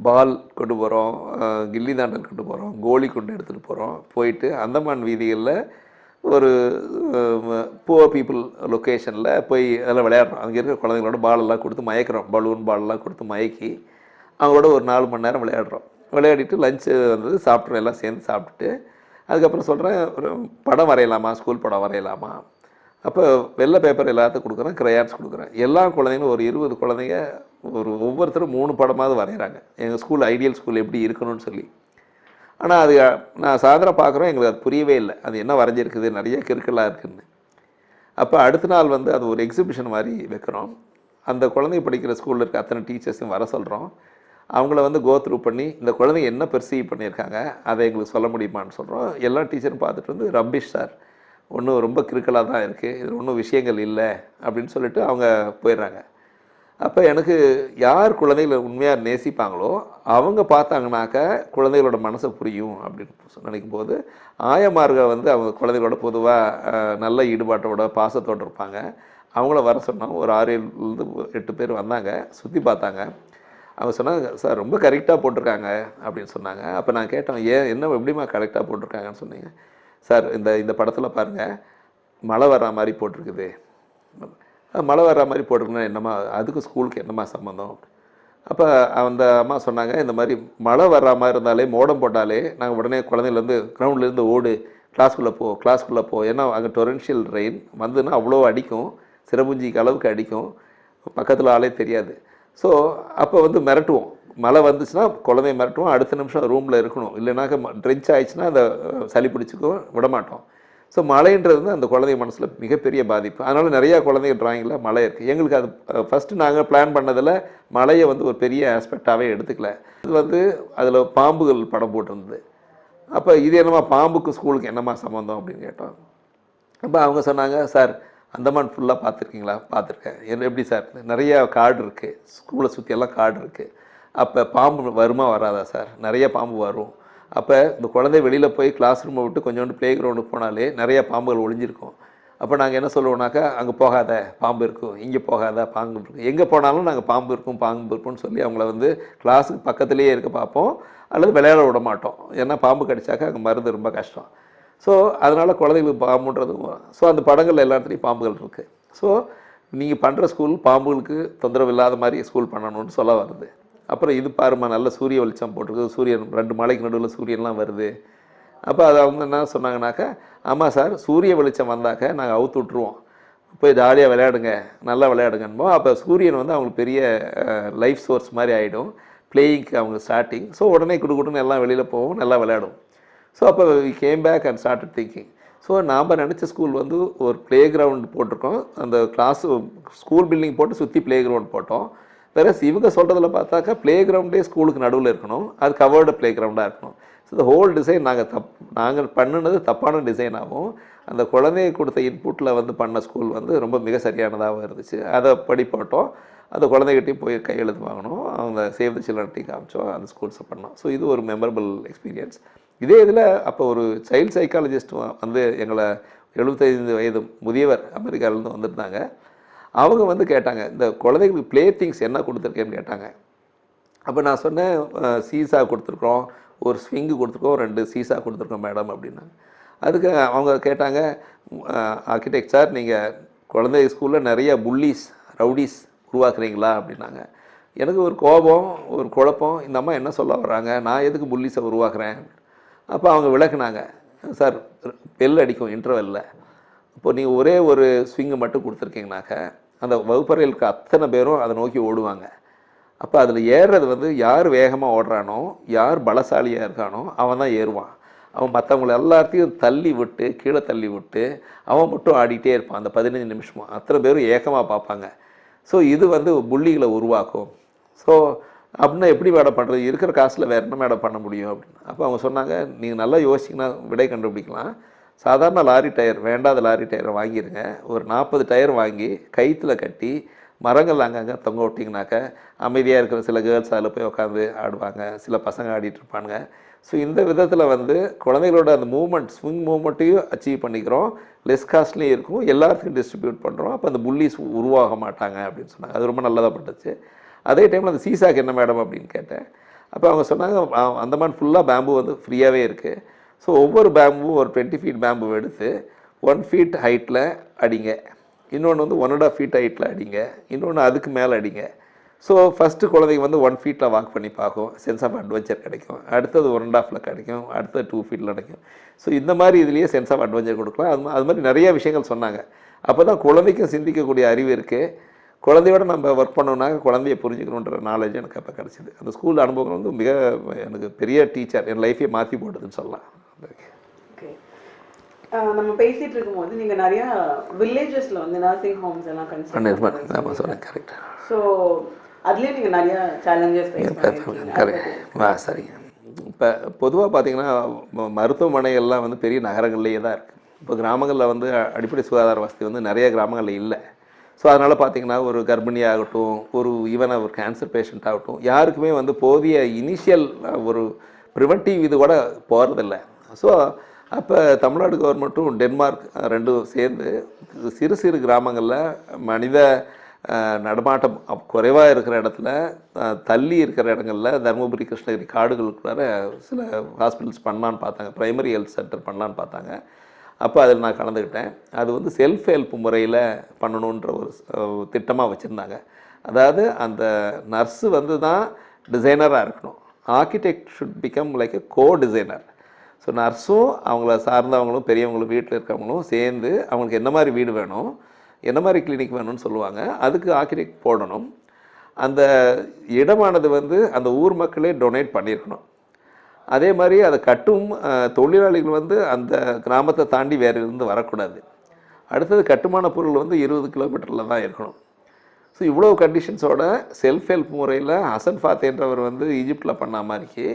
பால் கொண்டு போகிறோம், கில்லி தாண்டல் கொண்டு போகிறோம், கோலி கொண்டு எடுத்துகிட்டு போகிறோம். போயிட்டு அந்தமான் வீதிகளில் ஒரு புவர் பீப்புள் லொக்கேஷனில் போய் அதெல்லாம் விளையாடுறோம். அங்கே இருக்கிற குழந்தைங்களோட பாலெல்லாம் கொடுத்து மயக்கிறோம், பலூன் பாலெல்லாம் கொடுத்து மயக்கி அவங்களோட ஒரு நாலு மணி நேரம் விளையாடுறோம். விளையாடிட்டு லஞ்சு வந்து சாப்பிட்றோம், எல்லாம் சேர்ந்து சாப்பிட்டுட்டு அதுக்கப்புறம் சொல்கிறேன், படம் வரையலாமா, ஸ்கூல் படம் வரையலாமா. அப்போ வெள்ளை பேப்பர் எல்லாத்தையும் கொடுக்குறேன், க்ரையான்ஸ் கொடுக்குறேன். எல்லா குழந்தைங்களும் ஒரு இருபது குழந்தைங்க ஒரு ஒவ்வொருத்தரும் மூணு படமாவது வரைகிறாங்க, எங்கள் ஸ்கூல் ஐடியல் ஸ்கூல் எப்படி இருக்கணும்னு சொல்லி. ஆனால் அது நான் சாதனை பார்க்குறோம், எங்களுக்கு அது புரியவே இல்லை, அது என்ன வரைஞ்சிருக்குது, நிறைய கிறுக்கலாக இருக்குதுன்னு. அப்போ அடுத்த நாள் வந்து அது ஒரு எக்ஸிபிஷன் மாதிரி வைக்கிறோம். அந்த குழந்தை படிக்கிற ஸ்கூலில் இருக்க அத்தனை டீச்சர்ஸும் வர சொல்கிறோம். அவங்கள வந்து கோத்ரூ பண்ணி இந்த குழந்தைங்க என்ன பெர்சீவ் பண்ணியிருக்காங்க அதை எங்களுக்கு சொல்ல முடியுமான்னு சொல்கிறோம். எல்லா டீச்சரும் பார்த்துட்டு வந்து ரப்பிஷ் சார், ஒன்றும் ரொம்ப கிறுக்கலாக தான் இருக்குது, இது ஒன்றும் விஷயங்கள் இல்லை அப்படின்னு சொல்லிட்டு அவங்க போயிடுறாங்க. அப்போ எனக்கு யார் குழந்தைகளை உண்மையாக நேசிப்பாங்களோ அவங்க பார்த்தாங்கனாக்க குழந்தைகளோட மனசை புரியும் அப்படின்னு நினைக்கும் போது ஆயமார்கள் வந்து அவங்க குழந்தைகளோட பொதுவாக நல்ல ஈடுபாட்டோட பாசத்தோடு இருப்பாங்க. அவங்கள வர சொன்னோம். ஒரு ஆறு ஏழுலேருந்து எட்டு பேர் வந்தாங்க, சுற்றி பார்த்தாங்க. அவங்க சொன்னாங்க, சார் ரொம்ப கரெக்டாக போட்டிருக்காங்க அப்படின்னு சொன்னாங்க. அப்போ நான் கேட்டேன், ஏன் என்ன எப்படிமா கரெக்டாக போட்டிருக்காங்கன்னு சொன்னீங்க. சார் இந்த இந்த படத்தில் பாருங்கள், மழை வர்ற மாதிரி போட்டிருக்குது. மழை வர்ற மாதிரி போட்டிருக்குன்னா என்னம்மா, அதுக்கு ஸ்கூலுக்கு என்னம்மா சம்மந்தம்? அப்போ அந்த அம்மா சொன்னாங்க, இந்த மாதிரி மழை வர்ற மாதிரி இருந்தாலே மோடம் போட்டாலே நாங்கள் உடனே குழந்தையிலேருந்து கிரவுண்ட்லேருந்து ஓடு, கிளாஸ்க்குள்ளே போ கிளாஸ்க்குள்ளே போ ஏன்னா அங்கே டொரன்ஷியல் ரெயின் வந்துன்னா அவ்வளோ அடிக்கும், சிறபுஞ்சிக்கு அளவுக்கு அடிக்கும், பக்கத்தில் ஆளே தெரியாது. ஸோ அப்போ வந்து மிரட்டுவோம், மழை வந்துச்சுன்னா குழந்தைய மிரட்டுவோம், அடுத்த நிமிஷம் ரூமில் இருக்கணும், இல்லைனாக்க ட்ரென்ச் ஆயிடுச்சுன்னா அதை சளி பிடிச்சிக்கும், விடமாட்டோம். ஸோ மழைன்றது வந்து அந்த குழந்தை மனசில் மிகப்பெரிய பாதிப்பு. அதனால் நிறையா குழந்தைங்க ட்ராயிங்கில் மழை இருக்குது. எங்களுக்கு அது ஃபஸ்ட்டு நாங்கள் பிளான் பண்ணதில் மழையை வந்து ஒரு பெரிய ஆஸ்பெக்டாகவே எடுத்துக்கல. இது வந்து அதில் பாம்புகள் படம் போட்டிருந்தது. அப்போ இது என்னம்மா பாம்புக்கு ஸ்கூலுக்கு என்னம்மா சம்மந்தம் அப்படின்னு கேட்டோம். அப்போ அவங்க சொன்னாங்க, சார் அந்தமான் ஃபுல்லாக பார்த்துருக்கீங்களா? பார்த்துருக்கேன். என்ன எப்படி சார்? நிறையா காடு இருக்குது, ஸ்கூலை சுற்றியெல்லாம் காடு இருக்குது. அப்போ பாம்பு வருமா வராதா சார்? நிறையா பாம்பு வரும். அப்போ இந்த குழந்தை வெளியில் போய் கிளாஸ் ரூமை விட்டு கொஞ்சோண்டு ப்ளே கிரவுண்டுக்கு போனாலே நிறையா பாம்புகள் ஒளிஞ்சிருக்கும். அப்போ நாங்கள் என்ன சொல்லுவோம்னாக்கா, அங்கே போகாத பாம்பு இருக்கும், இங்கே போகாத பாம்பு இருக்கும், எங்கே போனாலும் நாங்கள் பாம்பு இருக்கும் பாம்பு இருக்கும்னு சொல்லி அவங்கள வந்து கிளாஸுக்கு பக்கத்துலேயே இருக்க பார்ப்போம், அல்லது விளையாட விட மாட்டோம். ஏன்னா பாம்பு கடிச்சாக்கா அங்கே மருந்து ரொம்ப கஷ்டம். ஸோ அதனால் குழந்தைங்களுக்கு பாம்புன்றதும். ஸோ அந்த படங்கள் எல்லா இடத்துலையும் பாம்புகள் இருக்குது. ஸோ நீங்கள் பண்ணுற ஸ்கூல் பாம்புகளுக்கு தொந்தரவு இல்லாத மாதிரி ஸ்கூல் பண்ணணும்னு சொல்ல வருது. அப்புறம் இது பாருமா, நல்ல சூரிய வெளிச்சம் போட்டிருக்கு, சூரியன் ரெண்டு மலைக்கு நடுவில் சூரியன்லாம் வருது. அப்போ அதை அவங்க என்ன சொன்னாங்கனாக்கா, ஆமாம் சார், சூரிய வெளிச்சம் வந்தாக்க நாங்கள் அவுத்து விட்ருவோம், போய் ஜாலியாக விளையாடுங்க, நல்லா விளையாடுங்கன்போம். அப்போ சூரியன் வந்து அவங்களுக்கு பெரிய லைஃப் சோர்ஸ் மாதிரி ஆகிடும் பிளேயிங்க்கு அவங்க ஸ்டார்டிங். ஸோ உடனே குடுக்குடுன்னு எல்லாம் வெளியில் போவோம், நல்லா விளையாடும். ஸோ அப்போ we came back and started thinking. So நாம் நினச்ச ஸ்கூல் வந்து ஒரு ப்ளே கிரவுண்ட் போட்டிருக்கோம், அந்த கிளாஸ் ஸ்கூல் பில்டிங் போட்டு சுற்றி ப்ளே கிரவுண்ட் போட்டோம். வேறு இவங்க சொல்கிறதுல பார்த்தாக்கா ப்ளே கிரவுண்டே ஸ்கூலுக்கு நடுவில் இருக்கணும், அது கவர்டு ப்ளே கிரவுண்டாக இருக்கணும். ஸோ இந்த ஹோல் டிசைன் நாங்கள் தப் நாங்கள் பண்ணினது தப்பான டிசைனாகவும் அந்த குழந்தைய கொடுத்த இன்புட்டில் வந்து பண்ண ஸ்கூல் வந்து ரொம்ப மிக சரியானதாகவும் இருந்துச்சு. அதை படி போட்டோம், அந்த குழந்தைகிட்டையும் போய் கையெழுத்து வாங்கினோம், அவங்க சேவ் தி சில்ட்ரன்ட்டையும் காமிச்சோம், அந்த ஸ்கூல்ஸை பண்ணோம். ஸோ இது ஒரு மெமரபிள் எக்ஸ்பீரியன்ஸ். இதே இதில் அப்போ ஒரு சைல்டு சைக்காலஜிஸ்ட் வந்து எங்களை எழுபத்தைந்து வயது முதியவர் அமெரிக்காவிலேருந்து வந்திருந்தாங்க. அவங்க வந்து கேட்டாங்க, இந்த குழந்தைங்களுக்கு ப்ளே திங்ஸ் என்ன கொடுத்துருக்கேன்னு கேட்டாங்க. அப்போ நான் சொன்னேன், சீசா கொடுத்துருக்குறோம், ஒரு ஸ்விங்கு கொடுத்துருக்கோம், ரெண்டு சீசா கொடுத்துருக்கோம் மேடம் அப்படின்னாங்க. அதுக்கு அவங்க கேட்டாங்க, ஆர்கிடெக்ட் சார், நீங்கள் குழந்தை ஸ்கூலில் நிறையா புல்லிஸ் ரவுடிஸ் உருவாக்குறீங்களா அப்படின்னாங்க. எனக்கு ஒரு கோபம், ஒரு குழப்பம், இந்த அம்மா என்ன சொல்ல வர்றாங்க, நான் எதுக்கு புல்லிஸை உருவாக்குறேன்? அப்போ அவங்க விளக்குனாங்க, சார் பெல் அடிக்கும் இன்டர்வெல்லில், இப்போது நீங்கள் ஒரே ஒரு ஸ்விங்கை மட்டும் கொடுத்துருக்கீங்கனாக்க அந்த வகுப்பறைகளுக்கு அத்தனை பேரும் அதை நோக்கி ஓடுவாங்க. அப்போ அதில் ஏறுறது வந்து யார் வேகமாக ஓடுறானோ, யார் பலசாலியாக இருக்கானோ அவன் தான் ஏறுவான். அவன் மற்றவங்களை எல்லாத்தையும் தள்ளி விட்டு கீழே தள்ளி விட்டு அவன் மட்டும் ஆடிட்டே இருப்பான். அந்த பதினஞ்சு நிமிஷமும் அத்தனை பேரும் ஏகமாக பார்ப்பாங்க. ஸோ இது வந்து புள்ளிகளை உருவாக்கும். ஸோ அப்படின்னா எப்படி மேடம் பண்ணுறது, இருக்கிற காசில் வேறு என்ன மேடம் பண்ண முடியும் அப்படின்னு. அப்போ அவங்க சொன்னாங்க, நீங்கள் நல்லா யோசிச்சிங்கன்னா விடை கண்டுபிடிக்கலாம். சாதாரண லாரி டயர் வேண்டாத லாரி டயரை வாங்கிடுங்க, ஒரு நாற்பது டயர் வாங்கி கயிற்றில் கட்டி மரங்கள் அங்கங்கே தொங்க விட்டிங்கனாக்க அமைதியாக இருக்கிற சில கேர்ள்ஸ் அதில் போய் உட்காந்து ஆடுவாங்க, சில பசங்க ஆடிட்டுருப்பானுங்க. ஸோ இந்த விதத்தில் வந்து குழந்தைகளோட அந்த மூமெண்ட் ஸ்விங் மூமெண்ட்டையும் அச்சீவ் பண்ணிக்கிறோம், லெஸ் காஸ்ட்லேயும் இருக்கும், எல்லாத்துக்கும் டிஸ்ட்ரிபியூட் பண்ணுறோம். அப்போ அந்த புல்லிஸ் உருவாக மாட்டாங்க அப்படின்னு சொன்னாங்க. அது ரொம்ப நல்லதாக பட்டுச்சு. அதே டைமில் அந்த சீசாக்கு என்ன மேடம் அப்படின்னு கேட்டேன். அப்போ அவங்க சொன்னாங்க, அந்த மாதிரி ஃபுல்லாக பேம்பு வந்து ஃப்ரீயாகவே இருக்குது. ஸோ ஒவ்வொரு பேம்பும் ஒரு டுவெண்ட்டி ஃபீட் பேம்பு எடுத்து ஒன் ஃபீட் ஹைட்டில் அடிங்க, இன்னொன்று வந்து ஒன் அண்ட் ஆஃப் ஃபீட் ஹைட்டில் அடிங்க, இன்னொன்று அதுக்கு மேலே அடிங்க. ஸோ ஃபஸ்ட்டு குழந்தைங்க வந்து ஒன் ஃபீட்டில் வாக் பண்ணி பார்க்கும், சென்ஸ் ஆஃப் அட்வென்ச்சர் கிடைக்கும். அடுத்தது ஒன் அண்ட் ஆஃபில் கிடைக்கும், அடுத்தது டூ ஃபீட்டில் கிடைக்கும். ஸோ இந்த மாதிரி இதுலேயே சென்ஸ் ஆஃப் அட்வென்ச்சர் கொடுக்கலாம். அது அது மாதிரி நிறையா விஷயங்கள் சொன்னாங்க. அப்போ தான் குழந்தைக்கும் சிந்திக்கக்கூடிய அறிவு இருக்குது, குழந்தையோட நம்ம ஒர்க் பண்ணோம்னாக்க குழந்தைய புரிஞ்சுக்கணுன்ற நாலேஜ் எனக்கு அப்போ கிடச்சிது. அந்த ஸ்கூல் அனுபவங்கள் வந்து மிக எனக்கு பெரிய டீச்சர், என் லைஃபையே மாற்றி போட்டதுன்னு சொல்லலாம். ஓகே, நம்ம பேசிகிட்டு இருக்கும்போது நீங்கள் நிறையா வில்லேஜஸில் வந்து நர்சிங் ஹோம்ஸ் எல்லாம் கன்சல்ட் சொன்னேன். கரெக்ட். ஸோ அதுலேயே நீங்கள் நிறையா சேலஞ்சஸ் கரெக்ட். சரிங்க. இப்போ பொதுவாக பார்த்திங்கன்னா மருத்துவமனைகள்லாம் வந்து பெரிய நகரங்கள்லேயே தான் இருக்குது. இப்போ கிராமங்களில் வந்து அடிப்படை சுகாதார வசதி வந்து நிறைய கிராமங்களில் இல்லை. ஸோ அதனால் பார்த்திங்கன்னா ஒரு கர்ப்பிணியாகட்டும், ஒரு ஈவனாக ஒரு கேன்சர் பேஷண்ட் ஆகட்டும், யாருக்குமே வந்து போதிய இனிஷியல் ஒரு ப்ரிவென்டிவ் இது கூட போகிறதில்ல. ஸோ அப்போ தமிழ்நாடு கவர்மெண்ட்டும் டென்மார்க் ரெண்டும் சேர்ந்து சிறு சிறு கிராமங்களில் மனித நடமாட்டம் குறைவாக இருக்கிற இடத்துல, தள்ளி இருக்கிற இடங்களில், தருமபுரி கிருஷ்ணகிரி காடுகளுக்குள்ளார சில ஹாஸ்பிட்டல்ஸ் பண்ணலான்னு பார்த்தாங்க, ப்ரைமரி ஹெல்த் சென்டர் பண்ணலான்னு பார்த்தாங்க. அப்போ அதில் நான் கலந்துக்கிட்டேன். அது வந்து செல்ஃப் ஹெல்ப் முறையில் பண்ணணுன்ற ஒரு திட்டமாக வச்சுருந்தாங்க. அதாவது அந்த நர்ஸு வந்து தான் டிசைனராக இருக்கணும். Architect should become like a co designer. So நர்ஸும் அவங்கள சார்ந்தவங்களும் பெரியவங்களும் வீட்டில் இருக்கிறவங்களும் சேர்ந்து அவங்களுக்கு என்ன மாதிரி வீடு வேணும், என்ன மாதிரி கிளினிக் வேணும்னு சொல்லுவாங்க. அதுக்கு ஆர்கிடெக்ட் போடணும். அந்த இடமானது வந்து அந்த ஊர் மக்களே டொனேட் பண்ணியிருக்கணும். அதே மாதிரி அதை கட்டும் தொழிலாளிகள் வந்து அந்த கிராமத்தை தாண்டி வேறு இருந்து வரக்கூடாது. அடுத்தது கட்டுமான பொருள் வந்து இருபது கிலோமீட்டரில் தான் இருக்கணும். ஸோ இவ்வளோ கண்டிஷன்ஸோட செல்ஃப் ஹெல்ப் முறையில் ஹசன் ஃபாத்தேன்றவர் வந்து ஈஜிப்டில் பண்ண மாதிரிக்கு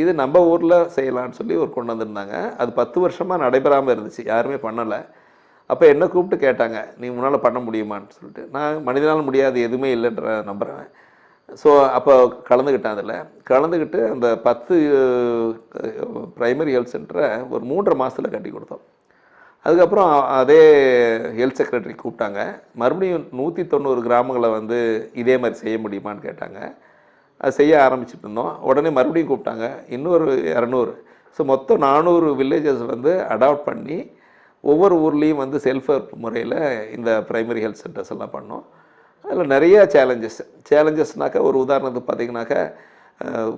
இது நம்ம ஊரில் செய்யலான்னு சொல்லி ஒரு கொண்டு வந்திருந்தாங்க. அது பத்து வருஷமாக நடைபெறாமல் இருந்துச்சு, யாருமே பண்ணலை. அப்போ என்னை கூப்பிட்டு கேட்டாங்க, நீ முன்னால் பண்ண முடியுமான்னு சொல்லிட்டு. நான் மனிதனால் முடியாது எதுவுமே இல்லைன்ற நம்புகிறேன். ஸோ அப்போ கலந்துக்கிட்டேன். அதில் கலந்துக்கிட்டு அந்த பத்து ப்ரைமரி ஹெல்த் சென்டரை ஒரு மூன்றரை மாதத்தில் கட்டி கொடுத்தோம். அதுக்கப்புறம் அதே ஹெல்த் செக்ரட்டரி கூப்பிட்டாங்க. மறுபடியும் நூற்றி தொண்ணூறு கிராமங்களை வந்து இதே மாதிரி செய்ய முடியுமான்னு கேட்டாங்க. அது செய்ய ஆரம்பிச்சுட்டு இருந்தோம். உடனே மறுபடியும் கூப்பிட்டாங்க, இன்னொரு இரநூறு. ஸோ மொத்தம் நானூறு வில்லேஜஸ் வந்து அடாப்ட் பண்ணி ஒவ்வொரு ஊர்லேயும் வந்து செல்ஃப் ஹெல்ப் முறையில் இந்த ப்ரைமரி ஹெல்த் சென்டர்ஸ் எல்லாம் பண்ணோம். அதில் நிறைய சேலஞ்சஸ் சேலஞ்சஸ்னாக்கா ஒரு உதாரணத்துக்கு பார்த்திங்கனாக்கா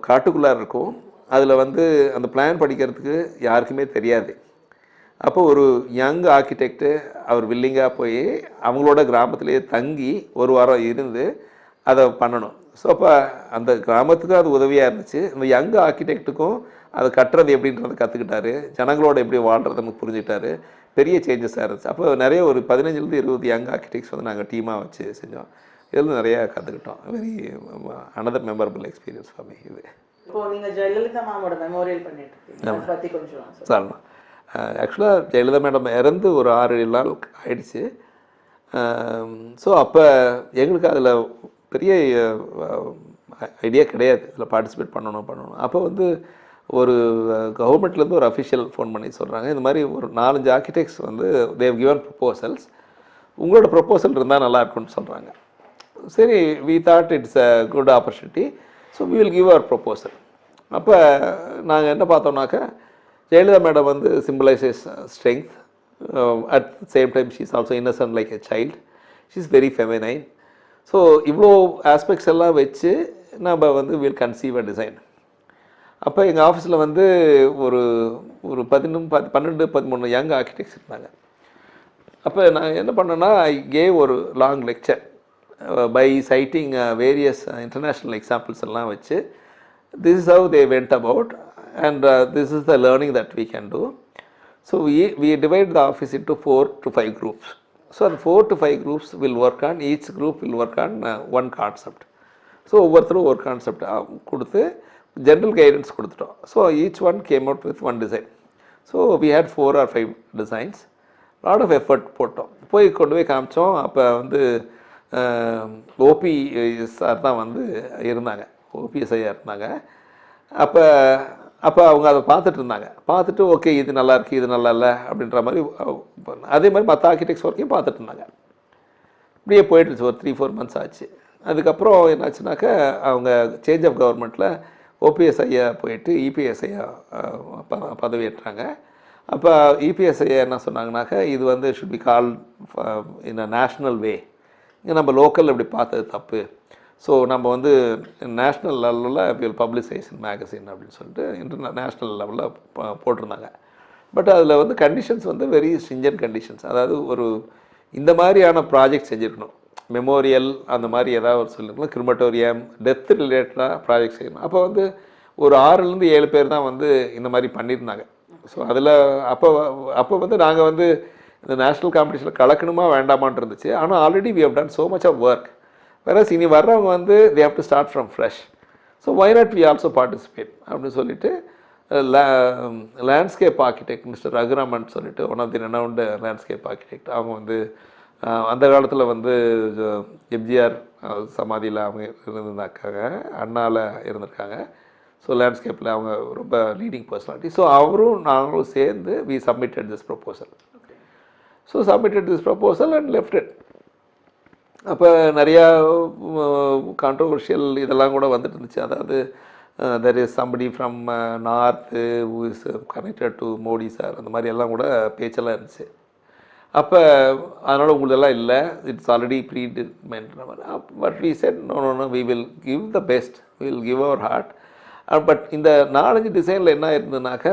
காட்டுக்குள்ளே இருக்கும். அதில் வந்து அந்த பிளான் படிக்கிறதுக்கு யாருக்குமே தெரியாது. அப்போ ஒரு யங் ஆர்கிடெக்ட்டு அவர் வில்லிங்காக போய் அவங்களோட கிராமத்திலேயே தங்கி ஒரு வாரம் இருந்து அதை பண்ணணும். ஸோ அப்போ அந்த கிராமத்துக்கும் அது உதவியாக இருந்துச்சு. இந்த யங் ஆர்கிடெக்ட்டுக்கும் அதை கட்டுறது எப்படின்றத கற்றுக்கிட்டாரு. ஜனங்களோட எப்படி வாழ்கிறதுன்னு புரிஞ்சுக்கிட்டாரு. பெரிய சேஞ்சஸாக இருந்துச்சு. அப்போ நிறைய ஒரு பதினஞ்சுலேருந்து இருபது யங் ஆர்கிடெக்ட்ஸ் வந்து நாங்கள் டீமாக வச்சு செஞ்சோம். இதில் நிறையா கற்றுக்கிட்டோம். Very another memorable experience for me. இது இப்போது நீங்கள் ஜெயலலிதா மேமோட மெமோரியல் பண்ணிட்டு இருக்கீங்க பற்றி கொஞ்சம் சொல்லலாம். ஆக்சுவலாக ஜெயலலிதா மேடம் இறந்து ஒரு ஆறு ஏழு நாள் ஆயிடுச்சு. ஸோ அப்போ எங்களுக்கு அதில் பெரிய ஐடியா கிடையாது, இதில் பார்ட்டிசிபேட் பண்ணணும் பண்ணணும் அப்போ வந்து ஒரு கவர்மெண்ட்லேருந்து ஒரு அஃபிஷியல் ஃபோன் பண்ணி சொல்கிறாங்க, இந்த மாதிரி ஒரு நாலஞ்சு ஆர்கிடெக்ட்ஸ் வந்து தேவ் கிவன் ப்ரொப்போசல்ஸ், உங்களோட ப்ரொப்போசல் இருந்தால் நல்லாயிருக்கும்னு சொல்கிறாங்க. சரி, we thought it's a good opportunity, so we will give our proposal. அப்போ நாங்கள் என்ன பார்த்தோம்னாக்க, ஜெயலலிதா மேடம் வந்து symbolises strength, at same time she is also innocent like a child, she is very feminine. So இவ்வளோ ஆஸ்பெக்ட்ஸ் எல்லாம் வச்சு நம்ம வந்து வில் கன்சீவ் அ டிசைன். அப்போ எங்கள் ஆஃபீஸில் வந்து ஒரு ஒரு பதினொன்று பத்து பன்னெண்டு பதிமூணு யங் ஆர்கிடெக்ட்ஸ் இருந்தாங்க. அப்போ நான் என்ன பண்ணேன்னா, ஐ கேவ் ஒரு long lecture by citing various international examples எல்லாம் வச்சு, this is how they went about and this is the learning that we can do. So we we divide the office into four to five groups. So அந்த four to five groups will work on each group will work on one concept. So ஒவ்வொருத்தரும் ஒரு concept கொடுத்து general guidance கொடுத்துட்டோம். So each one came out with one design. So we had four or five designs. Lot of effort போட்டோம். போய் கொண்டு போய் காமிச்சோம். அப்போ வந்து ஓபி சார் தான் வந்து இருந்தாங்க, ஓபிஎஸ்ஐயாக இருந்தாங்க. அப்போ அப்போ அவங்க அதை பார்த்துட்டு இருந்தாங்க. பார்த்துட்டு ஓகே இது நல்லா இருக்குது, இது நல்லா இல்லை அப்படின்ற மாதிரி. அதே மாதிரி மற்ற ஆர்கிடெக்ட்ஸ் ஒர்க்கையும் பார்த்துட்டு இருந்தாங்க. இப்படியே போயிட்டுருச்சு. ஒரு த்ரீ ஃபோர் மந்த்ஸ் ஆச்சு. அதுக்கப்புறம் என்னாச்சுனாக்க, அவங்க சேஞ்ச் ஆஃப் கவர்மெண்ட்டில் ஓபிஎஸ்ஐயா போயிட்டு இபிஎஸ்ஐயா பதவியேற்றாங்க. அப்போ இபிஎஸ்ஐயா என்ன சொன்னாங்கனாக்கா, இது வந்து should be call in a national way. இங்கே நம்ம லோக்கல் இப்படி பார்த்தது தப்பு. ஸோ நம்ம வந்து நேஷ்னல் லெவலில் வில் பப்ளிசேஷன் மேகசின் அப்படின்னு சொல்லிட்டு இன்டர்நே நேஷ்னல் லெவலில் போட்டிருந்தாங்க. பட் அதில் வந்து கண்டிஷன்ஸ் வந்து வெரி ஸ்ட்ரிஞ்சன்ட் கண்டிஷன்ஸ். அதாவது ஒரு இந்த மாதிரியான ப்ராஜெக்ட் செஞ்சுருக்கணும். மெமோரியல் அந்த மாதிரி ஏதாவது ஒரு சொல்லுங்களா, கிரிமட்டோரியம், டெத் ரிலேட்டடாக ப்ராஜெக்ட் செய்யணும். அப்போ வந்து ஒரு ஆறுலேருந்து ஏழு பேர் தான் வந்து இந்த மாதிரி பண்ணியிருந்தாங்க. ஸோ அதில் அப்போ அப்போ வந்து நாங்கள் வந்து இந்த நேஷ்னல் காம்படிஷனில் கலக்கணுமா வேண்டாமான் இருந்துச்சு. ஆனால் already we have done so much of work, வேற இனி வர்றவங்க வந்து they have to start from fresh. So why not we also participate அப்படின்னு சொல்லிட்டு லே லேண்ட்ஸ்கேப் ஆர்கிடெக்ட் மிஸ்டர் ரகுராமன் சொல்லிட்டு one of the renowned landscape architect, அவங்க வந்து அந்த காலத்தில் வந்து எம்ஜிஆர் சமாதியில் அவங்க இருந்திருந்தாக்காங்க, அண்ணாவில் இருந்திருக்காங்க. ஸோ லேண்ட்ஸ்கேப்பில் அவங்க ரொம்ப லீடிங் பர்சனாலிட்டி. ஸோ அவரும் நாங்களும் சேர்ந்து we submitted this proposal. So submitted this proposal and left it. அப்போ நிறையா கான்ட்ரவர்ஷியல் இதெல்லாம் கூட வந்துட்டு இருந்துச்சு. அதாவது there is somebody from north who is connected to Modi sir, அந்த மாதிரி எல்லாம் கூட பேச்செல்லாம் இருந்துச்சு. அப்போ அதனால் உங்களதெல்லாம் இல்லை, இட்ஸ் ஆல்ரெடி ப்ரீ டிட்மெண்ட்ற மாதிரி. But we said no no no we will give the best, we will give our heart. But இந்த நாலஞ்சு டிசைனில் என்ன இருந்ததுனாக்க,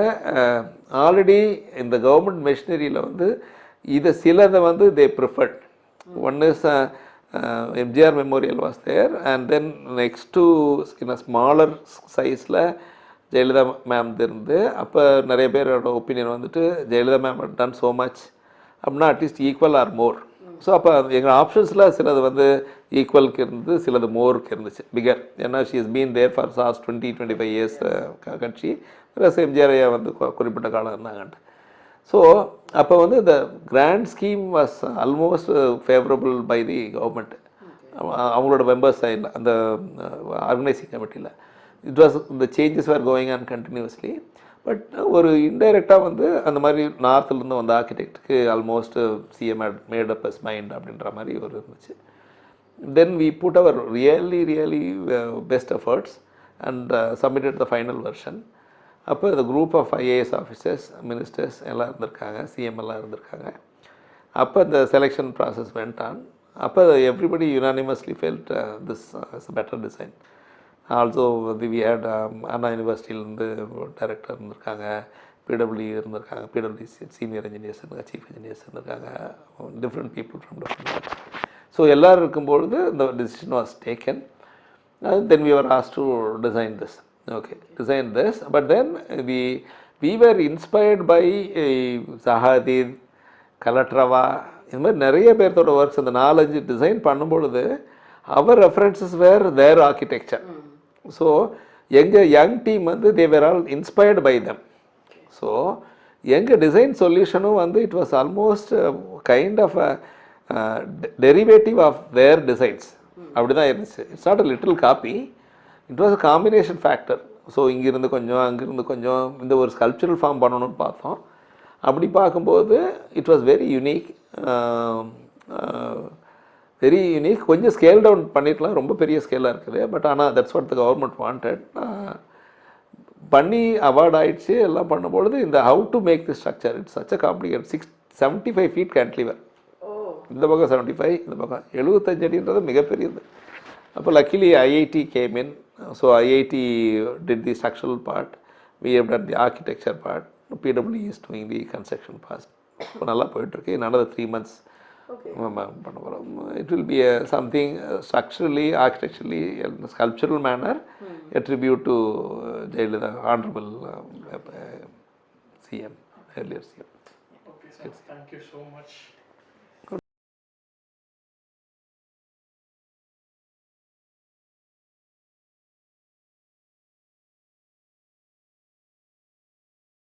ஆல்ரெடி இந்த கவர்மெண்ட் மெஷினரியில் வந்து இதை சிலதை வந்து they preferred. One is MGR memorial was there, and then next to in a smaller சைஸில் ஜெயலலிதா மேம் இருந்து. அப்போ நிறைய பேரோட ஒப்பீனியன் வந்துட்டு Jayalalithaa ma'am done so much அப்படின்னா at least equal or more. So அப்போ எங்கள் ஆப்ஷன்ஸில் சிலது வந்து ஈக்குவலுக்கு இருந்து சிலது மோருக்கு இருந்துச்சு, பிகர். ஏன்னா she is been there for சாஸ் டுவெண்ட்டி டுவெண்ட்டி ஃபைவ் இயர்ஸ் கட்சி, ப்ளஸ் எம்ஜிஆர் ஐயா வந்து குறிப்பிட்ட காலம் இருந்தாங்கன்ட்டு. ஸோ அப்போ வந்து இந்த grand scheme was almost favourable by the government, அவங்களோட மெம்பர்ஸ் சைடில், அந்த ஆர்கனைசிங் கமிட்டியில். இட் வாஸ் இந்த changes were going on continuously. But ஒரு இன்டைரக்டாக வந்து அந்த மாதிரி நார்த்துலேருந்து வந்த ஆர்கிடெக்டுக்கு almost CM made up his mind அப்படின்ற மாதிரி ஒரு இருந்துச்சு. Then we put our really really best efforts and submitted the final version. அப்போ இந்த group of IAS officers, ministers எல்லாம் இருந்திருக்காங்க, சிஎம் எல்லாம் இருந்திருக்காங்க. அப்போ இந்த செலெக்ஷன் ப்ராசஸ் வெண்ட் ஆன். அப்போ everybody unanimously felt this is better design. Also வந்து வி ஹேட் அண்ணா யூனிவர்சிட்டியிலேருந்து டைரக்டர் இருந்திருக்காங்க, பிடபிள்யூ இருந்திருக்காங்க, பிடபிள்யூ சீனியர் இன்ஜினியர்ஸ் இருக்காங்க, சீஃப் இன்ஜினியர்ஸ் இருந்திருக்காங்க, different people from different. So எல்லோரும் இருக்கும்பொழுது இந்த decision was taken. Then we are asked to design this. Okay, designed this, but then we we were inspired by Zahadid, Kalatrava, இந்த மாதிரி நிறைய பேர்த்தோட works. அந்த நாலஞ்சு டிசைன் பண்ணும்பொழுது our references were there architecture. So எங்கள் யங் டீம் வந்து they were all inspired by them. So எங்கள் டிசைன் சொல்யூஷனும் வந்து it was almost kind of a derivative of their designs அப்படி தான் இருந்துச்சு. It's not a little copy, it was a combination factor. So இங்கேருந்து கொஞ்சம், அங்கேருந்து கொஞ்சம், இந்த ஒரு ஸ்கல்ப்சரல் ஃபார்ம் பண்ணணும்னு பார்த்தோம். அப்படி பார்க்கும்போது it was very unique, very unique. கொஞ்சம் ஸ்கேல் டவுன் பண்ணிக்கலாம், ரொம்ப பெரிய ஸ்கேலாக இருக்குது. பட் ஆனால் that's what the government wanted. பண்ணி அவார்ட் ஆகிடுச்சு. எல்லாம் பண்ணும்பொழுது இந்த how to make the structure it's such a complicate. Six seventy five feet cantilever, இந்த பக்கம் செவன்ட்டி ஃபைவ் இந்த பக்கம் எழுபத்தஞ்சு அடின்றது மிகப்பெரியது. அப்போ luckily IIT came in. So IIT did the structural part, we have done the architecture part, P W E is doing the construction part. இப்போ நல்லா போயிட்டுருக்கு. another three months பண்ண போகிறோம். It will be a something structurally, architecturally, sculptural manner attribute to Jayalalithaa, honourable CM, earlier CM.